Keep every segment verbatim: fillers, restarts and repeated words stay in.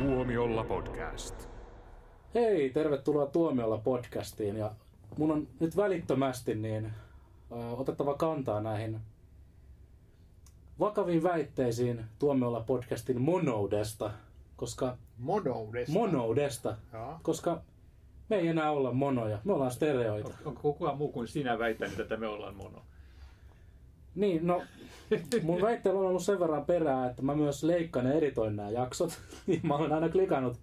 Tuomiolla-podcast. Hei, tervetuloa Tuomiolla-podcastiin. Ja mun on nyt välittömästi niin, ö, otettava kantaa näihin vakaviin väitteisiin Tuomiolla-podcastin monoudesta. Koska, monoudesta? Monoudesta. Jaa. Koska me ei enää olla monoja, me ollaan stereoita. Onko on kukaan muu kuin sinä väittänyt, että me ollaan mono? Niin, no mun väitteellä on ollut sen verran perää, että mä myös leikkaan ja editoin nämä jaksot. Mä olen aina klikannut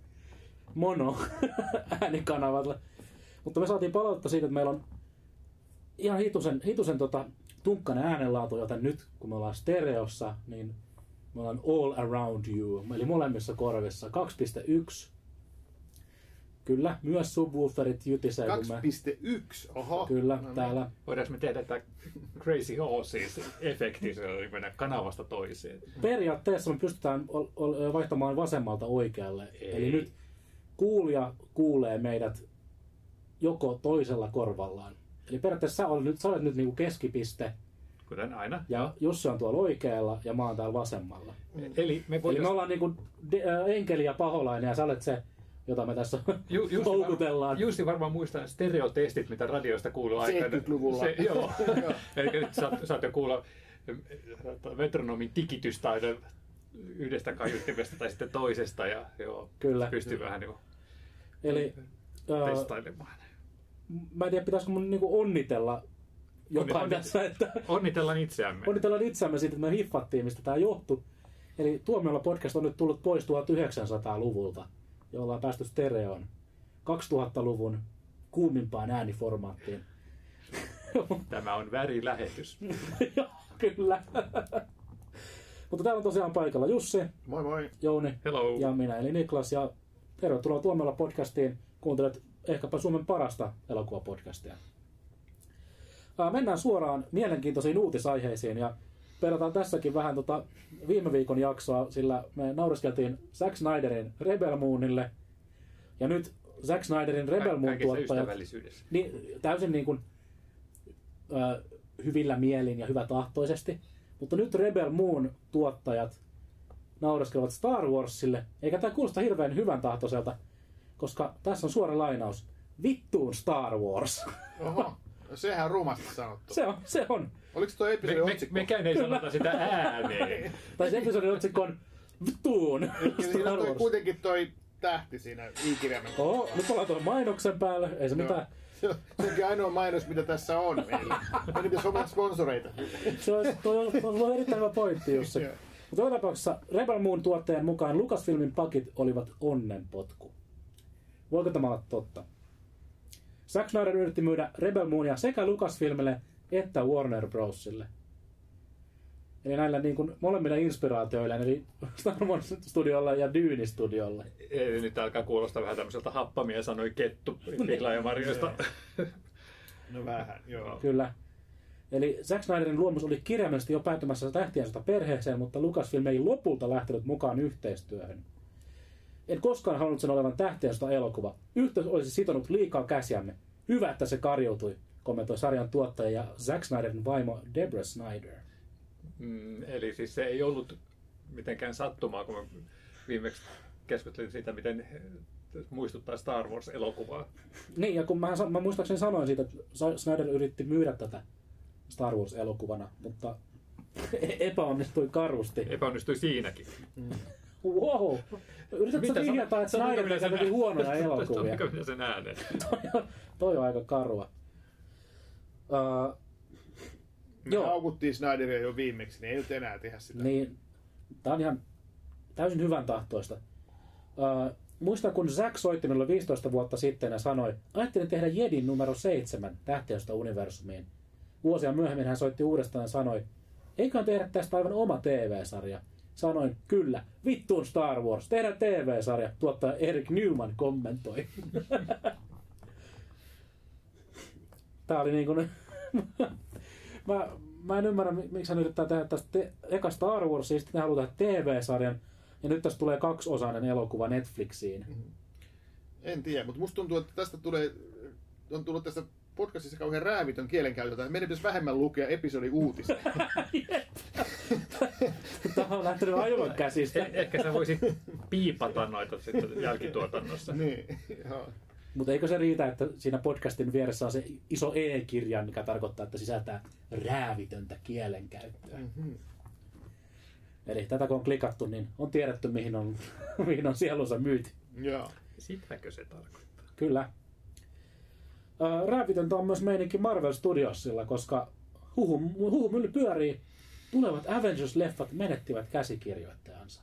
mono äänikanavalla. Mutta me saatiin palautetta siitä, että meillä on ihan hitusen, hitusen tota, tunkkainen äänenlaatu, joten nyt kun me ollaan stereossa, niin me ollaan all around you, eli molemmissa korvissa. kaksi pilkku yksi. Kyllä, myös subwooferit jytisee. kaksi pilkku yksi, oho. Kyllä, no, täällä. Voidaanko me tehdä tämä Crazy Horses-efekti, eli mennä kanavasta toiseen? Periaatteessa me pystytään vaihtamaan vasemmalta oikealle. Ei. Eli nyt kuulija kuulee meidät joko toisella korvallaan. Eli periaatteessa sä olet nyt, sä olet nyt niinku keskipiste. Kuten aina. Ja Jussi on tuolla oikealla ja mä oon täällä vasemmalla. Mm. Eli, me voidaan... Eli me ollaan niinku enkeli ja paholainen ja sä olet se... jota me tässä Ju, Jussi houkutellaan. Varma, Jussi varmaan muistaa stereotestit, mitä radioista kuuluu aikana. seitsemänkymmentäluvulla. Se, joo. Eli nyt saat, saat jo kuulla metronomin tikitystaidon yhdestä kaiuttimesta tai sitten toisesta. Ja, joo, kyllä. Pystyy vähän niin kuin Eli, testailemaan. Äh, mä en tiedä, pitäisikö mun niin kuin onnitella jotain onnitellaan tässä. Että onnitellaan itseämme. Onnitellaan itseämme siitä, että me hiffattiin, mistä tämä johtui. Eli Tuomiolla-podcast on nyt tullut pois tuhatyhdeksänsataaluvulta. Ja ollaan päästy stereoon kaksituhattaluvun kuumimpaan ääniformaattiin. Tämä on värilähetys. Joo, kyllä. Mutta täällä on tosiaan paikalla Jussi, moi moi. Jouni Hello. Ja minä eli Niklas. Ja tervetuloa Tuomiolla-podcastiin. Kuuntelet ehkäpä Suomen parasta elokuvapodcastia. Mennään suoraan mielenkiintoisiin uutisaiheisiin. Ja perataan tässäkin vähän tota viime viikon jaksoa, sillä me naureskeltiin Zack Snyderin Rebel Moonille. Ja nyt Zack Snyderin Rebel Moon tuottajat niin, täysin niin kuin, ö, hyvillä mielin ja hyvätahtoisesti. Mutta nyt Rebel Moon tuottajat naureskelevat Star Warsille. Eikä tämä kuulosta hirveän hyvän tahtoiselta, koska tässä on suora lainaus. Vittuun Star Wars! Oho. Sehän rumasti sanottu. Se on, se on. Oliko se tuo episodin me, otsikko? Me, mekään ei sanota sitä ääneen. Tai se episodin otsikko on Vtuun. Siinä on toi, kuitenkin toi tähti siinä i-kirjaimen. Oho, nyt ollaan tuon mainoksen päällä. Ei se no. mitään. Se on ainoa mainos, mitä tässä on meillä. Me pitäisi olla sponsoreita. Se on, toi on erittäin hyvä pointti, Jussi. Mutta joka tapauksessa Rebel Moon -tuottajan mukaan Lucasfilmin pakit olivat onnenpotku. Voiko tämä olla totta? Zack Snyder yritti myydä Rebel Moonia sekä Lucasfilmille että Warner Brosille. Eli näillä niin kuin molemmilla inspiraatioilla, eli Star Wars -studiolla ja Dune -studiolla. Eli nyt alkaa kuulostaa vähän tämmöiseltä happamia sanoi kettu pihlaajamarjoista. No vähän, joo. Kyllä. Eli Zack Snyderin luomus oli kirjaimellisesti jo päätymässä Tähtien sota -perheeseen, mutta Lucasfilm ei lopulta lähtenyt mukaan yhteistyöhön. En koskaan halunnut sen olevan Tähtien sota -elokuva. Yhteys olisi sitonut liikaa käsiämme. Hyvä, että se karjoutui, kommentoi sarjan tuottaja ja Zack Snyderin vaimo Deborah Snyder. Mm, eli siis se ei ollut mitenkään sattumaa, kun mä viimeksi keskustelin siitä, miten muistuttaa Star Wars-elokuvaa. Niin, ja kun mä, mä muistaakseni sanoin siitä, että Snyder yritti myydä tätä Star Wars-elokuvana, mutta epäonnistui karusti. Epäonnistui siinäkin. Mm. Wow! Yritätkö sä hiljata, että Snyder tekee jotenkin huonoja elokuvia? Mikä mitä sen ääneen? toi, toi on aika karua. Uh, Me haukuttiin Snyderia jo viimeksi, niin ei nyt enää tehdä sitä. Niin, tää on ihan täysin hyvän tahtoista. Uh, muistan, kun Zack soitti minulle viisitoista vuotta sitten ja sanoi, ajattelin tehdä Jedin numero seitsemän Tähtien sota -universumiin. Vuosia myöhemmin hän soitti uudestaan ja sanoi, eiköhän tehdä tästä aivan oma T V-sarja. Sanoin, kyllä, vittuun Star Wars, tehdä T V-sarja, tuottaja Eric Newman kommentoi. Tää oli niinku... mä, mä en ymmärrä, miksi hän yrittää tehdä tästä te... eka Star Wars, ja sitten halutaan tehdä T V-sarjan, ja nyt tässä tulee kaksiosainen elokuva Netflixiin. En tiedä, mutta musta tuntuu, että tästä tulee... on tullut tästä podcastissa kauhean räävitön kielenkäytöltä. Meidän pitäisi vähemmän lukea episodin uutista. Tämä on lähtenyt aivan käsistä. Eh- ehkä sä voisit piipata noita sitten jälkituotannossa. Niin, joo. Mutta eikö se riitä, että siinä podcastin vieressä on se iso E-kirja, mikä tarkoittaa, että sisältää räävitöntä kielenkäyttöä. Mm-hmm. Eli tätä kun on klikattu, niin on tiedetty, mihin on, mihin on sielunsa myyti. Joo. Sitäkö se tarkoittaa? Kyllä. Räävitöntä on myös meininki Marvel Studiosilla, koska huhun huhu mylly pyörii. Tulevat Avengers-leffat menettivät käsikirjoittajansa.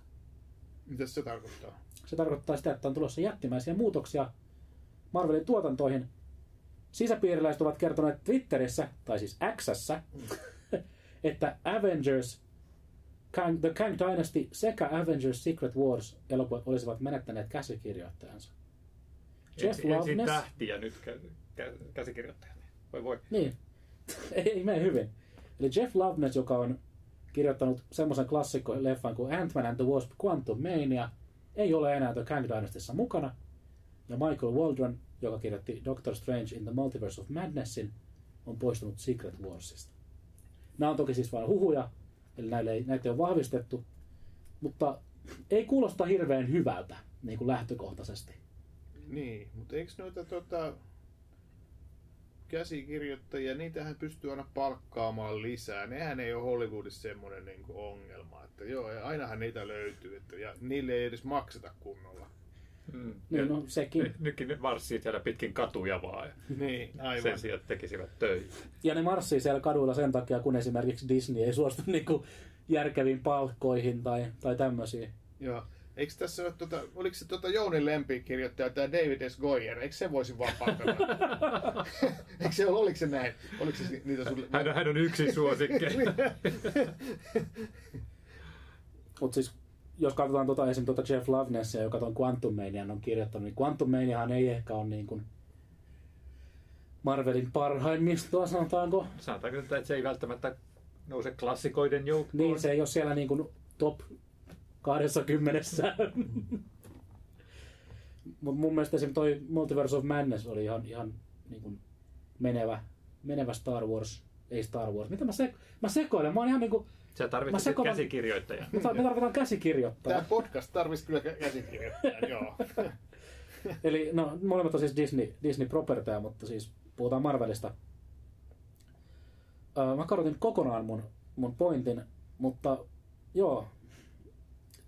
Mitä se tarkoittaa? Se tarkoittaa sitä, että on tulossa jättimäisiä muutoksia Marvelin tuotantoihin. Sisäpiiriläiset ovat kertoneet Twitterissä, tai siis X:ssä, mm. että Avengers, Kang, The Kang Dynasty sekä Avengers Secret Wars -elokuvat olisivat menettäneet käsikirjoittajansa. Jeff Loveness tähtiä nyt kä- kä- käsikirjoittajana. Voi voi. Niin. Ei mene hyvin. Eli Jeff Loveness, joka on kirjoittanut semmoisen klassikko-leffan kuin Ant-Man and the Wasp Quantum Mania, ei ole enää The Kang Dynastyssa mukana. Ja Michael Waldron, joka kirjoitti Doctor Strange in the Multiverse of Madnessin, on poistunut Secret Warsista. Nämä on toki siis vain huhuja, eli näitä ei, näitä ei ole vahvistettu, mutta ei kuulosta hirveän hyvältä niin kuin lähtökohtaisesti. Niin, mutta eikö noita tota, käsikirjoittajia, niitähän pystyy aina palkkaamaan lisää. Nehän ei ole Hollywoodissa semmoinen niin kuin ongelma, että joo, ainahan niitä löytyy, että, ja niille ei edes makseta kunnolla. Mm. Niin, no, sekin. Nytkin ne marssii siellä pitkin katuja vaan. Niin, aivan. Sen sijaan tekisivät töitä. Ja ne marssii siellä kaduilla sen takia, kun esimerkiksi Disney ei suostu niinku järkeviin palkkoihin tai, tai tämmöisiä. Joo. Eikö tässä ole, tuota, oliko se tuota Jounin lempikirjoittaja, tämä David S. Goyer, eikö se voisi vaan palkata? Eikö se ole, oliko se näin? Oliko se niitä sun... hän, on, hän on yksi suosikki. Mutta siis... jos katsotaan tuota, esimerkiksi tuota Jeff Lovenessia, joka tuon Quantum Manian on kirjoittanut, niin Quantum Maniahan ei ehkä ole niin kuin Marvelin parhaimmistoa, sanotaanko. Sanotaanko, että se ei välttämättä nouse klassikoiden joukkoon. Niin, se ei ole siellä niin kuin top kaksikymmentä. Mutta mun mielestä esimerkiksi toi Multiverse of Madness oli ihan, ihan niin kuin menevä, menevä Star Wars. Ei Star Wars. Mitä mä, seko- mä sekoilen? Mä oon ihan niinku... Sä tarvitsit sekoilen... käsikirjoittajan. Mä, tar- mä tarvitaan käsikirjoittajan. Tää podcast tarvitsi kyllä käsikirjoittajan, joo. Eli no, molemmat on siis Disney, Disney propertyä, mutta siis puhutaan Marvelista. Öö, mä kadotin kokonaan mun, mun pointin, mutta joo.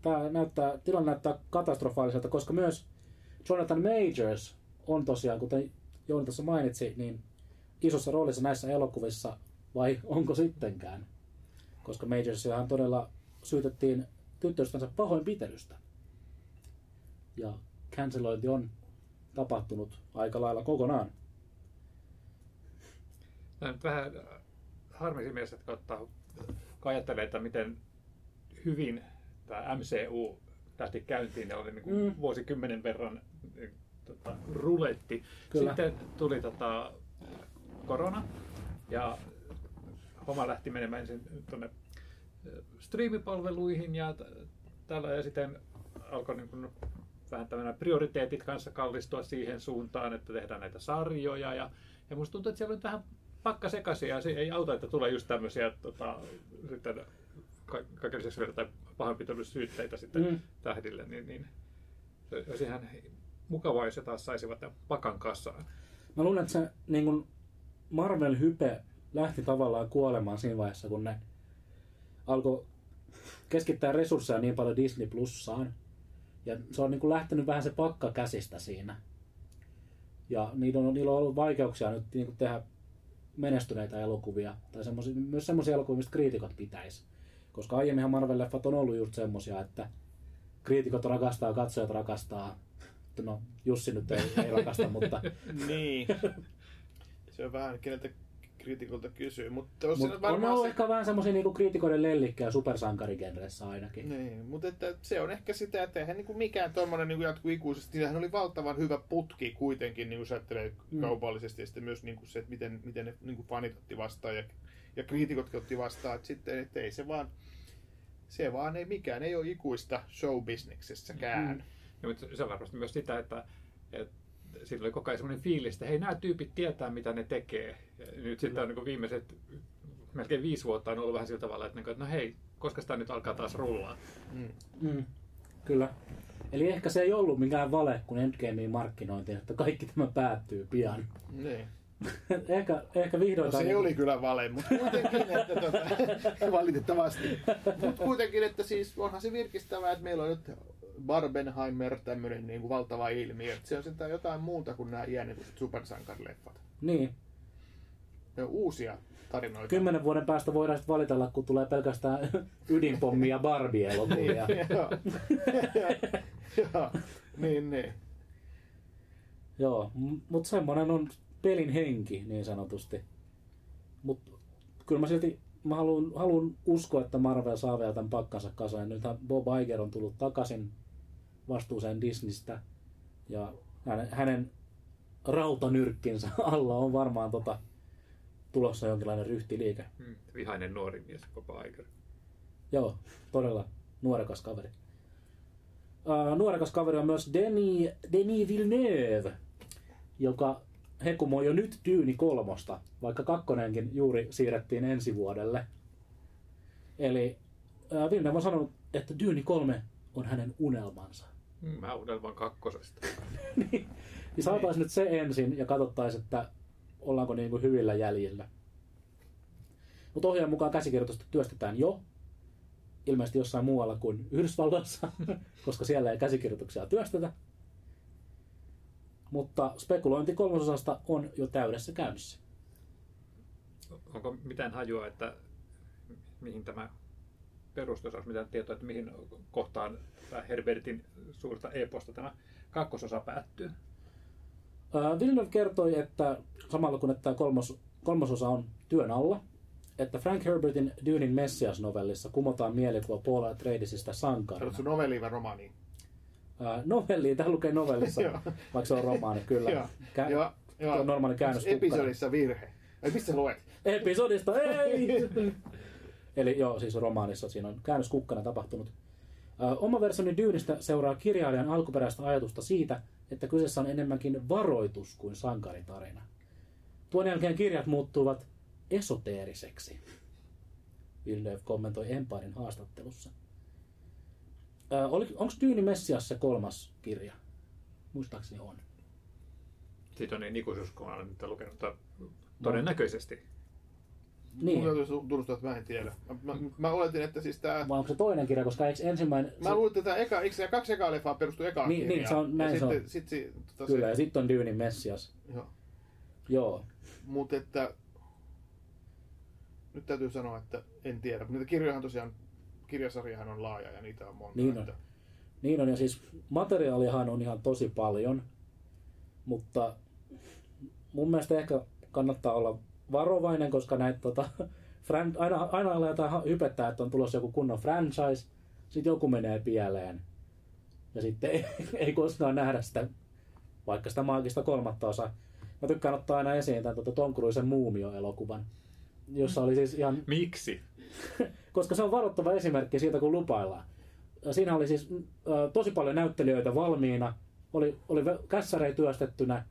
Tää näyttää, tilanne näyttää katastrofaaliselta, koska myös Jonathan Majors on tosiaan, kuten Jouni tässä mainitsi, niin isossa roolissa näissä elokuvissa, vai onko sittenkään? Koska Majorsiahan todella syytettiin tyttöystävänsä pahoinpitelystä. Ja cancelointi on tapahtunut aika lailla kokonaan. Tämä nyt vähän harmisi mielessä, että kun ajattelee, että miten hyvin tämä M C U lähti käyntiin, ja oli niin kuin mm. vuosikymmenen verran tota, ruletti. Kyllä. Sitten tuli tota... korona ja homma lähti menemään ensin tuonne striimipalveluihin ja tällä ja sitten alkoi niin kuin vähän tämmöinen prioriteetit kanssa kallistua siihen suuntaan, että tehdään näitä sarjoja ja, ja musta tuntuu, että siellä on vähän pakka sekaisin ja se ei auta, että tulee just tämmöisiä tota, sitten ka- kaiken lisäksi vielä tai pahoinpitelysyytteitä sitten mm. tähdille, niin, niin se olisi ihan mukavaa, jos taas saisivat tämän pakan kassaan. Mä luulen, että se niin kun Marvel-hype lähti tavallaan kuolemaan siinä vaiheessa, kun ne alkoi keskittää resursseja niin paljon Disney Plussaan. Ja se on niin kun lähtenyt vähän se pakka käsistä siinä. Ja niillä on, niillä on ollut vaikeuksia nyt niin kun tehdä menestyneitä elokuvia. Tai semmosia, myös semmoisia elokuvia, mistä kriitikot pitäisi. Koska aiemminhan Marvel-leffat on ollut just semmoisia, että kriitikot rakastaa, katsojat rakastaa. No, Jussi nyt ei, ei rakasta, mutta... niin. Se on vähän, keneltä kriitikolta kysyy, mutta... On, Mut on varmaan ollut se... ehkä vähän semmoisia niinku kriitikoiden lellikkejä supersankarigenressä ainakin. Niin, mutta että se on ehkä sitä, että eihän niinku mikään tuommoinen niinku jatkuu ikuisesti. Niillähän oli valtavan hyvä putki kuitenkin, niin kuin sä ajattelee mm. kaupallisesti, ja sitten myös niinku se, että miten, miten ne niinku fanit otti vastaan ja, ja kriitikotkin otti vastaan. Että sitten, että ei se vaan... Se vaan ei mikään, ei ole ikuista showbisneksessäkään. Mm. Ja se on varmasti myös sitä, että, että sillä oli koko ajan semmoinen fiilis, että hei, nämä tyypit tietää, mitä ne tekee. Ja nyt sitten on niin kuin viimeiset melkein viisi vuotta on ollut vähän sillä tavalla, että no hei, koska sitä nyt alkaa taas rullaa. Mm. Mm. Kyllä. Eli ehkä se ei ollut mikään vale, kun Endgameen markkinointiin, että kaikki tämä päättyy pian. Niin. ehkä, ehkä vihdoin... No, se niin... oli kyllä vale, mutta kuitenkin, että tuota, valitettavasti. Mutta kuitenkin, että siis onhan se virkistävää, että meillä on nyt Barbenheimer, tämmöinen niin kuin valtava ilmiö. Se on sitten jotain muuta kuin nämä iänikuiset supersankarileffat. Niin. Ne on uusia tarinoita. Kymmenen vuoden päästä voidaan sitten valitella, kun tulee pelkästään ydinpommi ja Barbie-elokuvia. Joo. Joo. Niin, niin. Joo, mutta semmoinen on pelin henki niin sanotusti. Mutta kyllä mä silti mä haluun, haluun uskoa, että Marvel saa vielä tämän pakkansa kasaan. Nythän Bob Iger on tullut takaisin vastuuseen Disneystä ja hänen, hänen rautanyrkkinsä alla on varmaan tota tulossa jonkinlainen ryhtiliike. Hmm, vihainen nuori mies, Bob Iger. Joo, todella nuorekas kaveri. Uh, nuorekas kaveri on myös Denis, Denis Villeneuve, joka hekumoi jo nyt Dune kolmosta, vaikka kakkonenkin juuri siirrettiin ensi vuodelle. Eli uh, Villeneuve on sanonut, että Dune kolme on hänen unelmansa. Hmm, mä unelman kakkosesta. niin, niin saataisiin nyt se ensin ja katsottaisiin, että ollaanko niin kuin hyvillä jäljillä. Mutta ohjeen mukaan käsikirjoitusta työstetään jo. Ilmeisesti jossain muualla kuin Yhdysvalloissa, koska siellä ei käsikirjoituksia työstetä. Mutta spekulointi kolmososasta on jo täydessä käynnissä. Onko mitään hajua, että mihin tämä perustosa, mitään tietoa, että mihin kohtaan Herbertin suurta eposta tämä kakkososa päättyy? Villeneuve kertoi, että samalla kun että kolmos, kolmososa on työn alla, että Frank Herbertin Dunen Messias-novellissa kumotaan mielikuva Paul Atreidesistä sankarina. Haluatko novelliin vai romaaniin? Äh, novelliin, tämä lukee novellissa, vaikka se on romaani, kyllä. Joo, Kä- jo, jo. Normaali käännös. Episodissa virhe. Ei, mistä luet? Episodista, ei! Eli joo, siis romaanissa siinä on käännös kukkana tapahtunut. Äh, oma versioni Dunesta seuraa kirjailijan alkuperäistä ajatusta siitä, että kyseessä on enemmänkin varoitus kuin sankaritarina. Tuon jälkeen kirjat muuttuvat esoteeriseksi, Villeneuve kommentoi Empiren haastattelussa. Ö, oli, onko Dune Messias se kolmas kirja? Muistaakseni on. Siitä on niin ikuisuus, kun olen nyt lukenut, mutta todennäköisesti. Niin. Mun täytyy tunnustaa, että mä en tiedä. Mä, mä, mä oletin, että siis tää... Vai onko se toinen kirja, koska eikö ensimmäinen... Mä luulin, että tää eka, eikö se kaksi ekaa leffaa perustuu ekaan niin, kirjaan? Niin, se on, näin ja se on. Sitten, sit, sit, tota, kyllä, se... ja sitten on Dune Messias. Joo. Joo. Mut että... Nyt täytyy sanoa, että en tiedä. Niitä kirjojahan tosiaan, kirjasarjahan on laaja ja niitä on monta. Niin on. Että... niin on, ja siis materiaalihan on ihan tosi paljon, mutta mun mielestä ehkä kannattaa olla varovainen, koska näitä tota, fran... aina, aina ollaan jotain hypettää, että on tulossa joku kunnon franchise, sitten joku menee pieleen ja sitten ei, ei koskaan nähdä sitä, vaikka sitä maagista kolmatta osaa. Mä tykkään ottaa aina esiin tämän tuota, Tom Cruisen Muumio-elokuvan. Jossa oli siis ihan... Miksi? Koska se on varoittava esimerkki siitä, kun lupaillaan. Siinä oli siis äh, tosi paljon näyttelijöitä valmiina, oli, oli kässäreja työstettynä.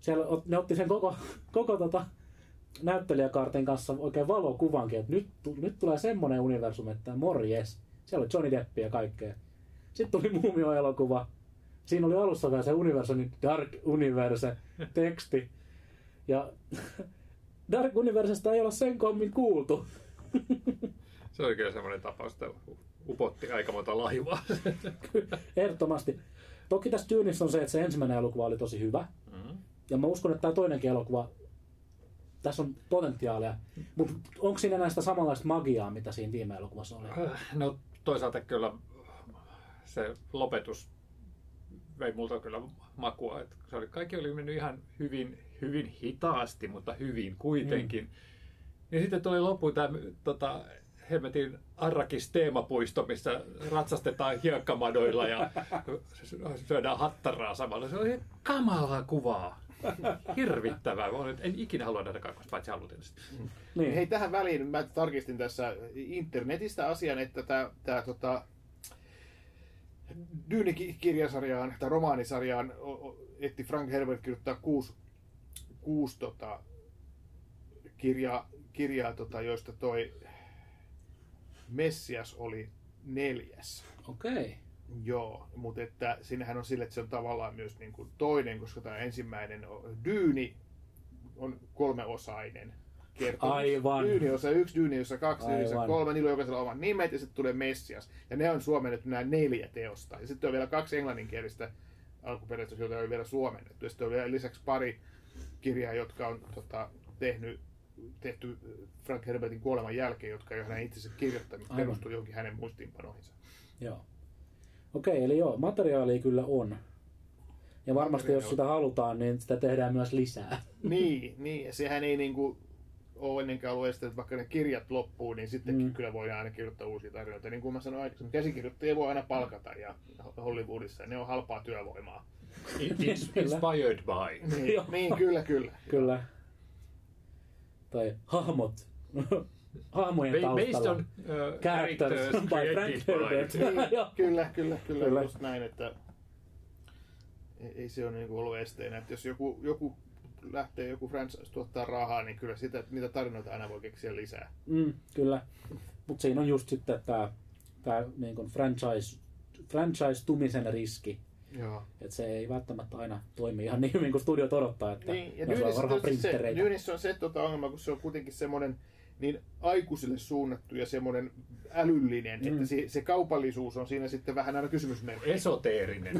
Siellä ot, ne otti sen koko, koko tota, näyttelijäkaartin kanssa oikein valokuvankin, että nyt, nyt tulee semmoinen universum, että morjes. Siellä oli Johnny Depp ja kaikkea. Sitten tuli Muumio-elokuva. Siinä oli alussa vielä se universumin Dark Universe-teksti. Ja... Dark Universesta ei ole sen kommin kuultu. Se oli kyllä semmoinen tapaus, että upotti aika monta laivaa. Kyllä, ehdottomasti. Toki tässä Dynissä on se, että se ensimmäinen elokuva oli tosi hyvä. Mm-hmm. Ja mä uskon, että tämä toinenkin elokuva, tässä on potentiaalia. Mutta onko siinä näistä samanlaista magiaa, mitä siinä viime elokuvassa oli? No toisaalta kyllä se lopetus vei multa kyllä makua. Että se oli, kaikki oli mennyt ihan hyvin. Hyvin hitaasti, mutta hyvin kuitenkin. Mm. Ja sitten tuli loppuun tämä tota, hemmetin Arrakis-teemapuisto, missä ratsastetaan hiekkamadoilla ja syödään hattaraa samalla. Se oli kamalaa kuvaa. Hirvittävää. En ikinä halua nähdä kakkosta, paitsi haluteellisesti. Mm. Niin. Hei, tähän väliin mä tarkistin tässä internetistä asian, että tämä tota, Dune-kirjasarjaan tai romaanisarjaan etti Frank Herbert kirjoittaa kuusi, kuusi tota, kirjaa, kirjaa tota, joista toi Messias oli neljäs. Okei. Okay. Joo, mutta että siinähän on sille, että se on tavallaan myös niin kuin toinen, koska tämä ensimmäinen Dyyni on kolmeosainen kertomus. Aivan. Dyyni osa yksi, Dyyni osa kaksi, Dyyni osa kolme, niillä on jokaisella omat nimet ja sitten tulee Messias. Ja ne on suomennettu nämä neljä teosta. Ja sitten on vielä kaksi englanninkielistä alkuperäistä, joita on vielä suomennettu. Ja sitten on vielä lisäksi pari kirjaa, jotka on tota, tehnyt, tehty Frank Herbertin kuoleman jälkeen, jotka ei ole hänen itsensä kirjoittanut, perustuu johonkin hänen muistiinpanoihinsa. Joo. Okei, eli joo, materiaalia kyllä on. Ja varmasti materiaali, jos sitä halutaan, niin sitä tehdään myös lisää. Niin, niin. Sehän ei niin kuin ole ennenkään ollut estetty, että vaikka ne kirjat loppuu, niin sittenkin mm. kyllä voidaan aina kirjoittaa uusia tarinoita. Niin kuin mä sanoin aikaisemmin, käsikirjoittajia voi aina palkata ja Hollywoodissa. Ne on halpaa työvoimaa. Inspired by. Niin, niin, kyllä, kyllä. Kyllä. Tai hahmot. Hahmojen taustalla on uh, characters by Frank Herbert. Niin, kyllä, kyllä, kyllä, kyllä. Just näin, että ei se ole niinku ollut esteenä. Että jos joku, joku lähtee, joku franchise tuottaa rahaa, niin kyllä sitä, niitä tarinoita aina voi keksiä lisää. Mm, kyllä, mutta siinä on just sitten tämä niinku franchise, franchise-tumisen riski. Että se ei välttämättä aina toimi ihan niin hyvin kuin studiot odottaa, että niin, ja ne saa varmaan printtereitä. Dyynissä on se tota ongelma, kun se on kuitenkin semmoinen niin aikuisille suunnattu ja semmoinen älyllinen, mm. että se, se kaupallisuus on siinä sitten vähän aina kysymysmerkki. Esoteerinen.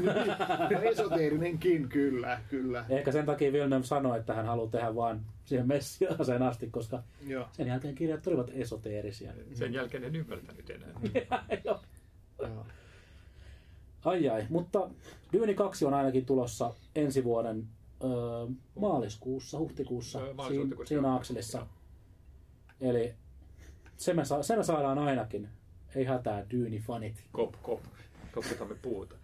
Esoteerinenkin, kyllä, kyllä. Ehkä sen takia Villeneuve sanoi, että hän haluaa tehdä vaan siihen Messiaaseen asti, koska joo, sen jälkeen kirjat tulivat esoteerisia. Sen jälkeen en ymmärtänyt enää. Joo. Joo. Ai ai, mutta Dune kaksi on ainakin tulossa ensi vuoden öö, maaliskuussa, huhtikuussa, siin, siinä akselissa. Eli se me, saa, se me saadaan ainakin. Ei hätää, Dyyni-fanit. Kop, kop. Koputamme me puhuta.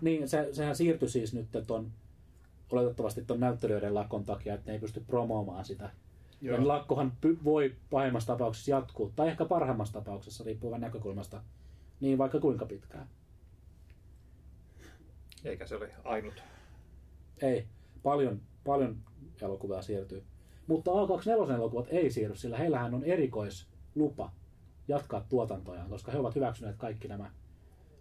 Niin, se, sehän siirtyi siis nyt ton, oletettavasti ton näyttelijöiden lakon takia, että ne ei pysty promoomaan sitä. Joo. Ja lakkohan py- voi pahimmassa tapauksessa jatkuu, tai ehkä parhaimmassa tapauksessa, riippuen näkökulmasta, niin vaikka kuinka pitkään. Eikä se ole ainut. Ei. Paljon, paljon elokuvaa siirtyy. Mutta A kaksikymmentäneljä-elokuvat ei siirry, sillä heillähän on erikoislupa jatkaa tuotantojaan, koska he ovat hyväksyneet kaikki nämä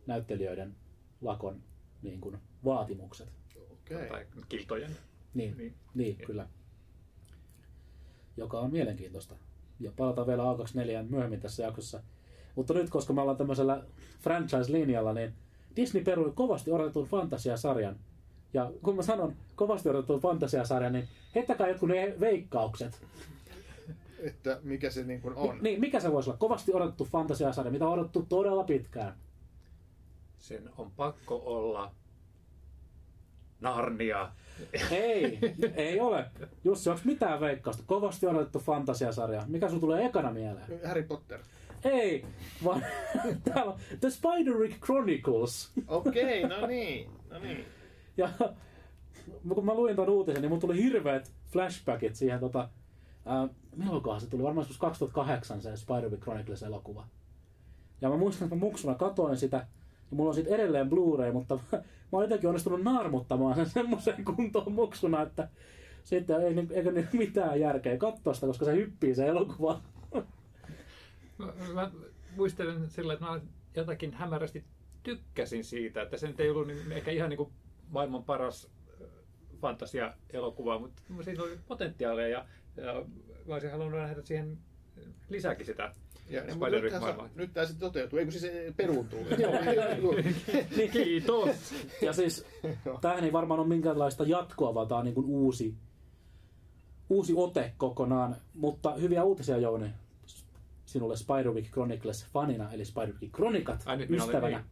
näyttelijöiden lakon niin kuin, vaatimukset. Okay. Tai kiltojen. Niin, niin. niin kyllä. Joka on mielenkiintoista. Ja palataan vielä A kaksikymmentäneljään myöhemmin tässä jaksossa. Mutta nyt, koska me ollaan tämmöisellä franchise-linjalla, niin Disney perui kovasti odotetun fantasiasarjan. Ja kun mä sanon kovasti odotettu fantasiasarja, niin heittäkää jotkut ne veikkaukset. Että mikä se niin kuin on. Niin, mikä se voisi olla? Kovasti odotettu fantasiasarja, mitä on odotettu todella pitkään. Sen on pakko olla Narnia. Ei, ei ole. Jussi, onko mitään veikkausta? Kovasti odotettu fantasiasarja. Mikä sun tulee ekana mieleen? Harry Potter. Ei, vaan on The Spiderwick Chronicles. Okei, okay, no niin, no niin. Ja kun mä luin ton uutisen, niin mun tuli hirveät flashbackit siihen tota... Ää, milloinkohan se tuli? Varmaan kaksituhattakahdeksan se Spiderwick Chronicles-elokuva. Ja mä muistan, että mä muksuna katoin sitä, ja mulla on siitä edelleen Blu-ray, mutta mä, mä oon jotenkin onnistunut naarmuttamaan sen semmoiseen kuntoon muksuna, että sitten ei, eikä niin mitään järkeä katsoa sitä, koska se hyppii se elokuva. Mä, mä muistelen sillä, että mä jotakin hämärästi tykkäsin siitä, että se nyt ei ollut niin, ehkä ihan niinku maailman paras fantasiaelokuva, mutta siinä oli potentiaalia ja, ja mä olisin halunnut nähdä siihen lisääkin sitä Spider-Man-maailmaa. Nyt tämä sitten toteutuu, eikö siis peruuntuu? Kiitos! Ja siis tämähän ei varmaan ole minkäänlaista jatkoa, vaan tämä on niin kuin uusi, uusi ote kokonaan, mutta hyviä uutisia, Jouni, sinulle Spiderwick Chronicles-fanina, eli Spiderwick Chronicat ystävänä.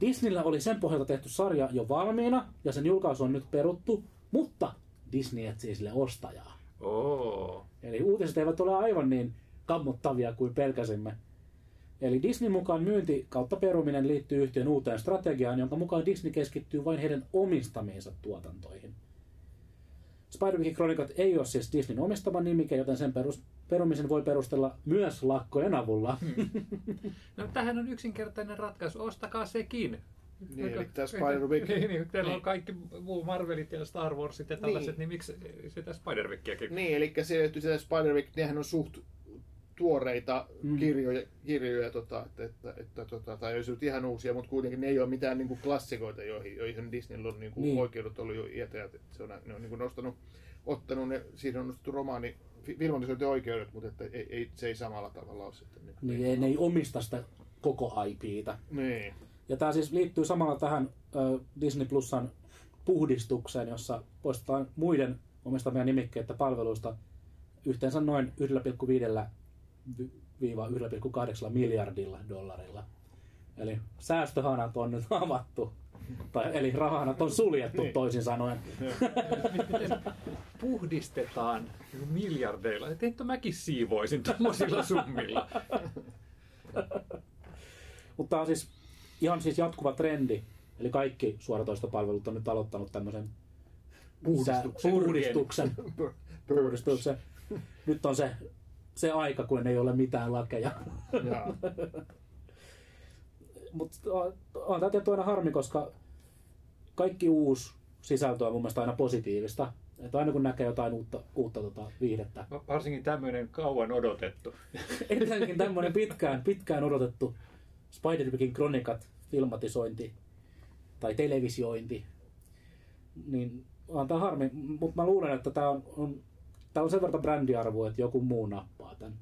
Disneyllä oli sen pohjalta tehty sarja jo valmiina, ja sen julkaisu on nyt peruttu, mutta Disney etsii sille ostajaa. Oh. Eli uutiset eivät ole aivan niin kammottavia kuin pelkäsimme. Eli Disney mukaan myynti kautta peruminen liittyy yhtiön uuteen strategiaan, jonka mukaan Disney keskittyy vain heidän omistamiinsa tuotantoihin. Spiderwick Chronicles ei ole siis Disneyn omistama nimike, joten sen perus, perumisen voi perustella myös lakkojen avulla. Hmm. No tähän on yksinkertainen ratkaisu, ostakaa sekin. Niin, eli tämä Spiderwick. Niin, niin, teillä niin on kaikki muu Marvelit ja Star Warsit ja tällaiset, niin, niin miksi sitä Spiderwickiäkin? Niin, eli se löytyy sitä Spiderwick, nehän on suht tuoreita mm. kirjoja, kirjoja tota, että, että, että, tota, tai jos on ihan uusia, mutta kuitenkin ne ei ole mitään niin kuin klassikoita, joihin, joihin Disneyllä on niin kuin niin oikeudet ollut jo iät, että se on, ne on niin kuin nostanut, ottanut ne, siinä on nostettu romaani, filmatisointi oikeudet, mutta että ei, ei, se ei samalla tavalla ole sitten. Niin, niin ei, ne ei omista sitä koko I P:tä. Niin. Ja tämä siis liittyy samalla tähän Disney Plusan puhdistukseen, jossa poistetaan muiden omistamia nimikkeitä palveluista yhteensä noin yksi pilkku viisi yksi pilkku kahdeksan miljardilla dollarilla. Eli säästöhanat on nyt avattu, tai, eli rahahanat on suljettu toisin sanoen. Puhdistetaan miljardeilla, että et mäkin siivoisin tämmöisillä summilla. Mutta tämä on siis ihan siis jatkuva trendi, eli kaikki suoratoistopalvelut on nyt aloittanut tämmöisen puhdistuksen. puhdistuksen. puhdistuksen. Nyt on se, se aika, kun ei ole mitään lakeja. Mutta on tämä tietysti aina harmi, koska kaikki uusi sisältö on mun mielestä aina positiivista. Että aina kun näkee jotain uutta, uutta tota, viihdettä. Varsinkin tämmöinen kauan odotettu. Etenkin tämmöinen pitkään, pitkään odotettu Spiderwickin kronikat, filmatisointi tai televisiointi, niin on tämä harmi, mutta mä luulen, että tämä on, on, on sen verran brändiarvo, että joku muu nappaa tämän.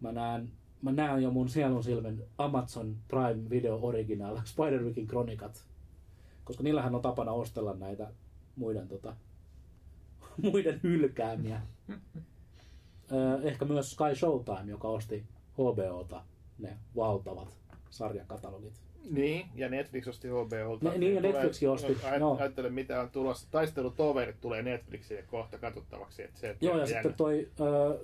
Mä näen, mä näen jo mun sielun silmin Amazon Prime Video Original Spiderwickin kronikat, koska niillähän on tapana ostella näitä muiden, tota, muiden hylkäämiä. Ehkä myös Sky Showtime, joka osti H B O:ta ne valtavat sarjakatalogit. Niin, ja Netflix osti H B O:lta. Ne, niin, ja Netflixkin osti. No. Ajattele, mitä on tulossa. Taistelutoverit tulee Netflixille kohta katsottavaksi. Että se, joo, ja jäänä sitten toi uh,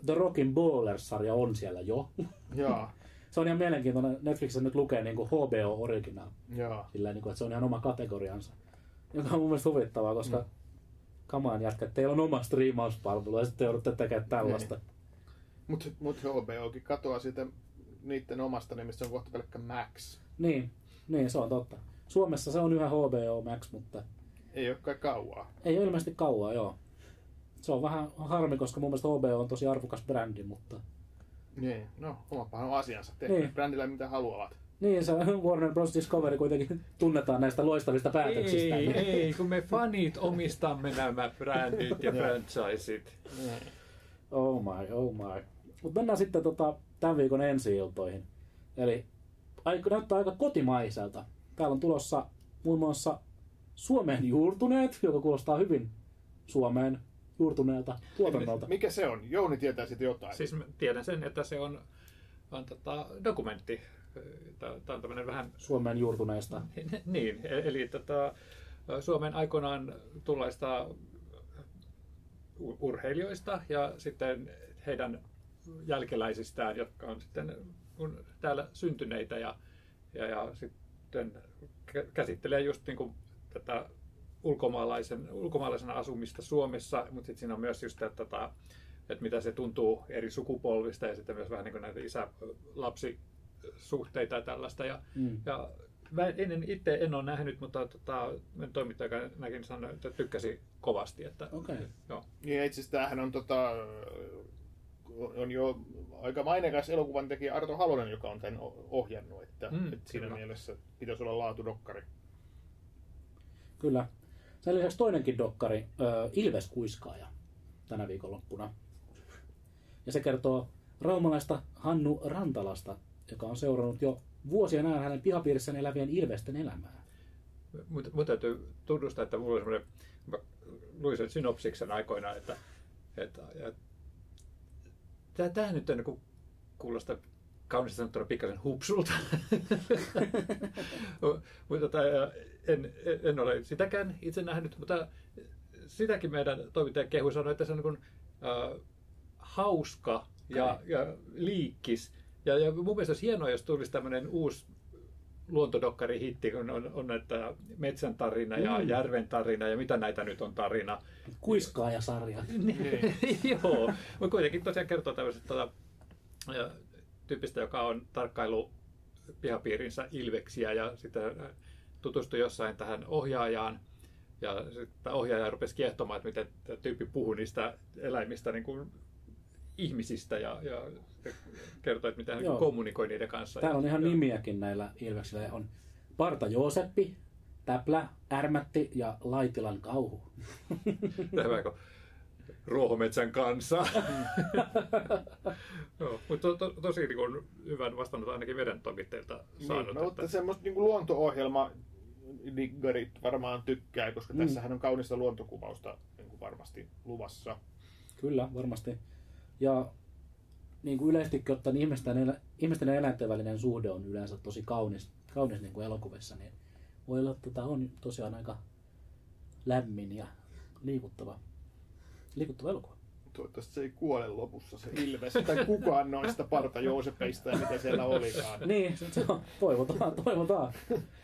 The Rockin' Ballers-sarja on siellä jo. Joo. Se on ihan mielenkiintoinen. Netflixissä nyt lukee niin kuin H B O Original. Joo. Sillä niin kuin, että se on ihan oma kategoriansa. Joka on mun mielestä huvittavaa, koska mm. kamaan jatka, että teillä on oma striimauspalvelu ja sitten joudutte tekemään tällaista. Mutta mut H B O:kin katoaa sitä niiden omasta nimistä, on kohta pelkkä Max. Niin, niin, se on totta. Suomessa se on yhä H B O Max, mutta ei ole kai kauaa. Ei ole ilmeisesti kauaa, joo. Se on vähän harmi, koska mun mielestä H B O on tosi arvokas brändi, mutta niin, no, omapahan on asiansa. Tehneet niin brändillä mitä haluavat. Niin, se Warner Bros. Discovery kuitenkin tunnetaan näistä loistavista päätöksistä. Ei, ei, kun me fanit omistamme nämä brändit ja franchiset. Oh my, oh my. Mutta mennään sitten tota tämän viikon ensi-iltoihin. Eli aika, näyttää aika kotimaiselta. Täällä on tulossa muun muassa Suomeen juurtuneet, joka kuulostaa hyvin Suomeen juurtuneelta tuotannolta. Mikä se on? Jouni tietää siitä jotain. Siis tiedän sen, että se on, on tota, dokumentti. Tämä on tämmöinen vähän Suomeen juurtuneesta. Niin, eli tota, Suomeen aikoinaan tullaista urheilijoista ja sitten heidän jälkeläisistään, jotka on sitten täällä syntyneitä ja, ja, ja sitten käsittelee just niin kuin tätä ulkomaalaisen, ulkomaalaisena asumista Suomessa, mutta sitten siinä on myös just tätä, että mitä se tuntuu eri sukupolvista ja sitten myös vähän niin kuin näitä isä-lapsisuhteita ja tällaista. Ja, mm. ja mä ennen itse en ole nähnyt, mutta tota, toimittaja, joka näkin sanoi, että tykkäsi kovasti. Että, okay. Joo. Ja itse asiassa tämähän on tota on jo aika maineikas elokuvan tekijä Arto Halonen, joka on tämän ohjannut, että, mm, että siinä mielessä pitäisi olla laatudokkari. Kyllä. Sen lisäksi toinenkin dokkari, Ilves Kuiskaaja, tänä viikonloppuna. Ja se kertoo raumalaista Hannu Rantalasta, joka on seurannut jo vuosien ajan hänen pihapiirissään elävien ilvesten elämää. Mut, mut täytyy tunnustaa, että mulla oli semmoinen, mä luin sen synopsiksen aikoinaan, että, että, että tämä nyt on, kuulostaa kauniisti sanottuna pikkasen hupsulta, mutta en, en ole sitäkään itse nähnyt, mutta sitäkin meidän toimittaja Kehu sanoi, että se on niin äh, hauska ja, ja liikkis. Ja, ja mun mielestä olisi hienoa, jos tulisi tämmöinen uusi luontodokkari hitti on, on, on näitä metsän tarina ja mm. järven tarina ja mitä näitä nyt on tarina. Kuiskaa ja sarja. Joo, mutta kuitenkin tosiaan kertoo tämmöisestä tota, tyyppistä, joka on tarkkailu pihapiirinsä ilveksiä ja sitä tutustui jossain tähän ohjaajaan. Ja sitten ohjaaja rupesi kiehtomaan, että miten tämä tyyppi puhui niistä eläimistä niin kuin ihmisistä ja, ja kertoi, että miten hän Joo. kommunikoi niiden kanssa. Täällä on ihan ja... nimiäkin näillä ilveksillä. On Parta Jooseppi, Täplä, Ärmätti ja Laitilan kauhu. Tämäkö? Ruohometsän kanssa. No, mutta to, to, tosi niin kuin, hyvän vastaanoton ainakin meidän toimittajilta saanut. Niin, mutta semmoista niin kuin luonto-ohjelmaa diggarit varmaan tykkää, koska mm. tässähän on kaunista luontokuvausta niin kuin varmasti luvassa. Kyllä, varmasti. Ja niin kuin yleisestikin ottaen ihmisten, ihmisten ja eläinten välinen suhde on yleensä tosi kaunis, kaunis niin kuin elokuvissa, niin voi olla, että tämä on tosiaan aika lämmin ja liikuttava, liikuttava elokuva. Toivottavasti se ei kuole lopussa se ilves tai kukaan noista Parta Joosepeista ja mitä siellä olikaan. Niin, se on. Toivotaan, toivotaan.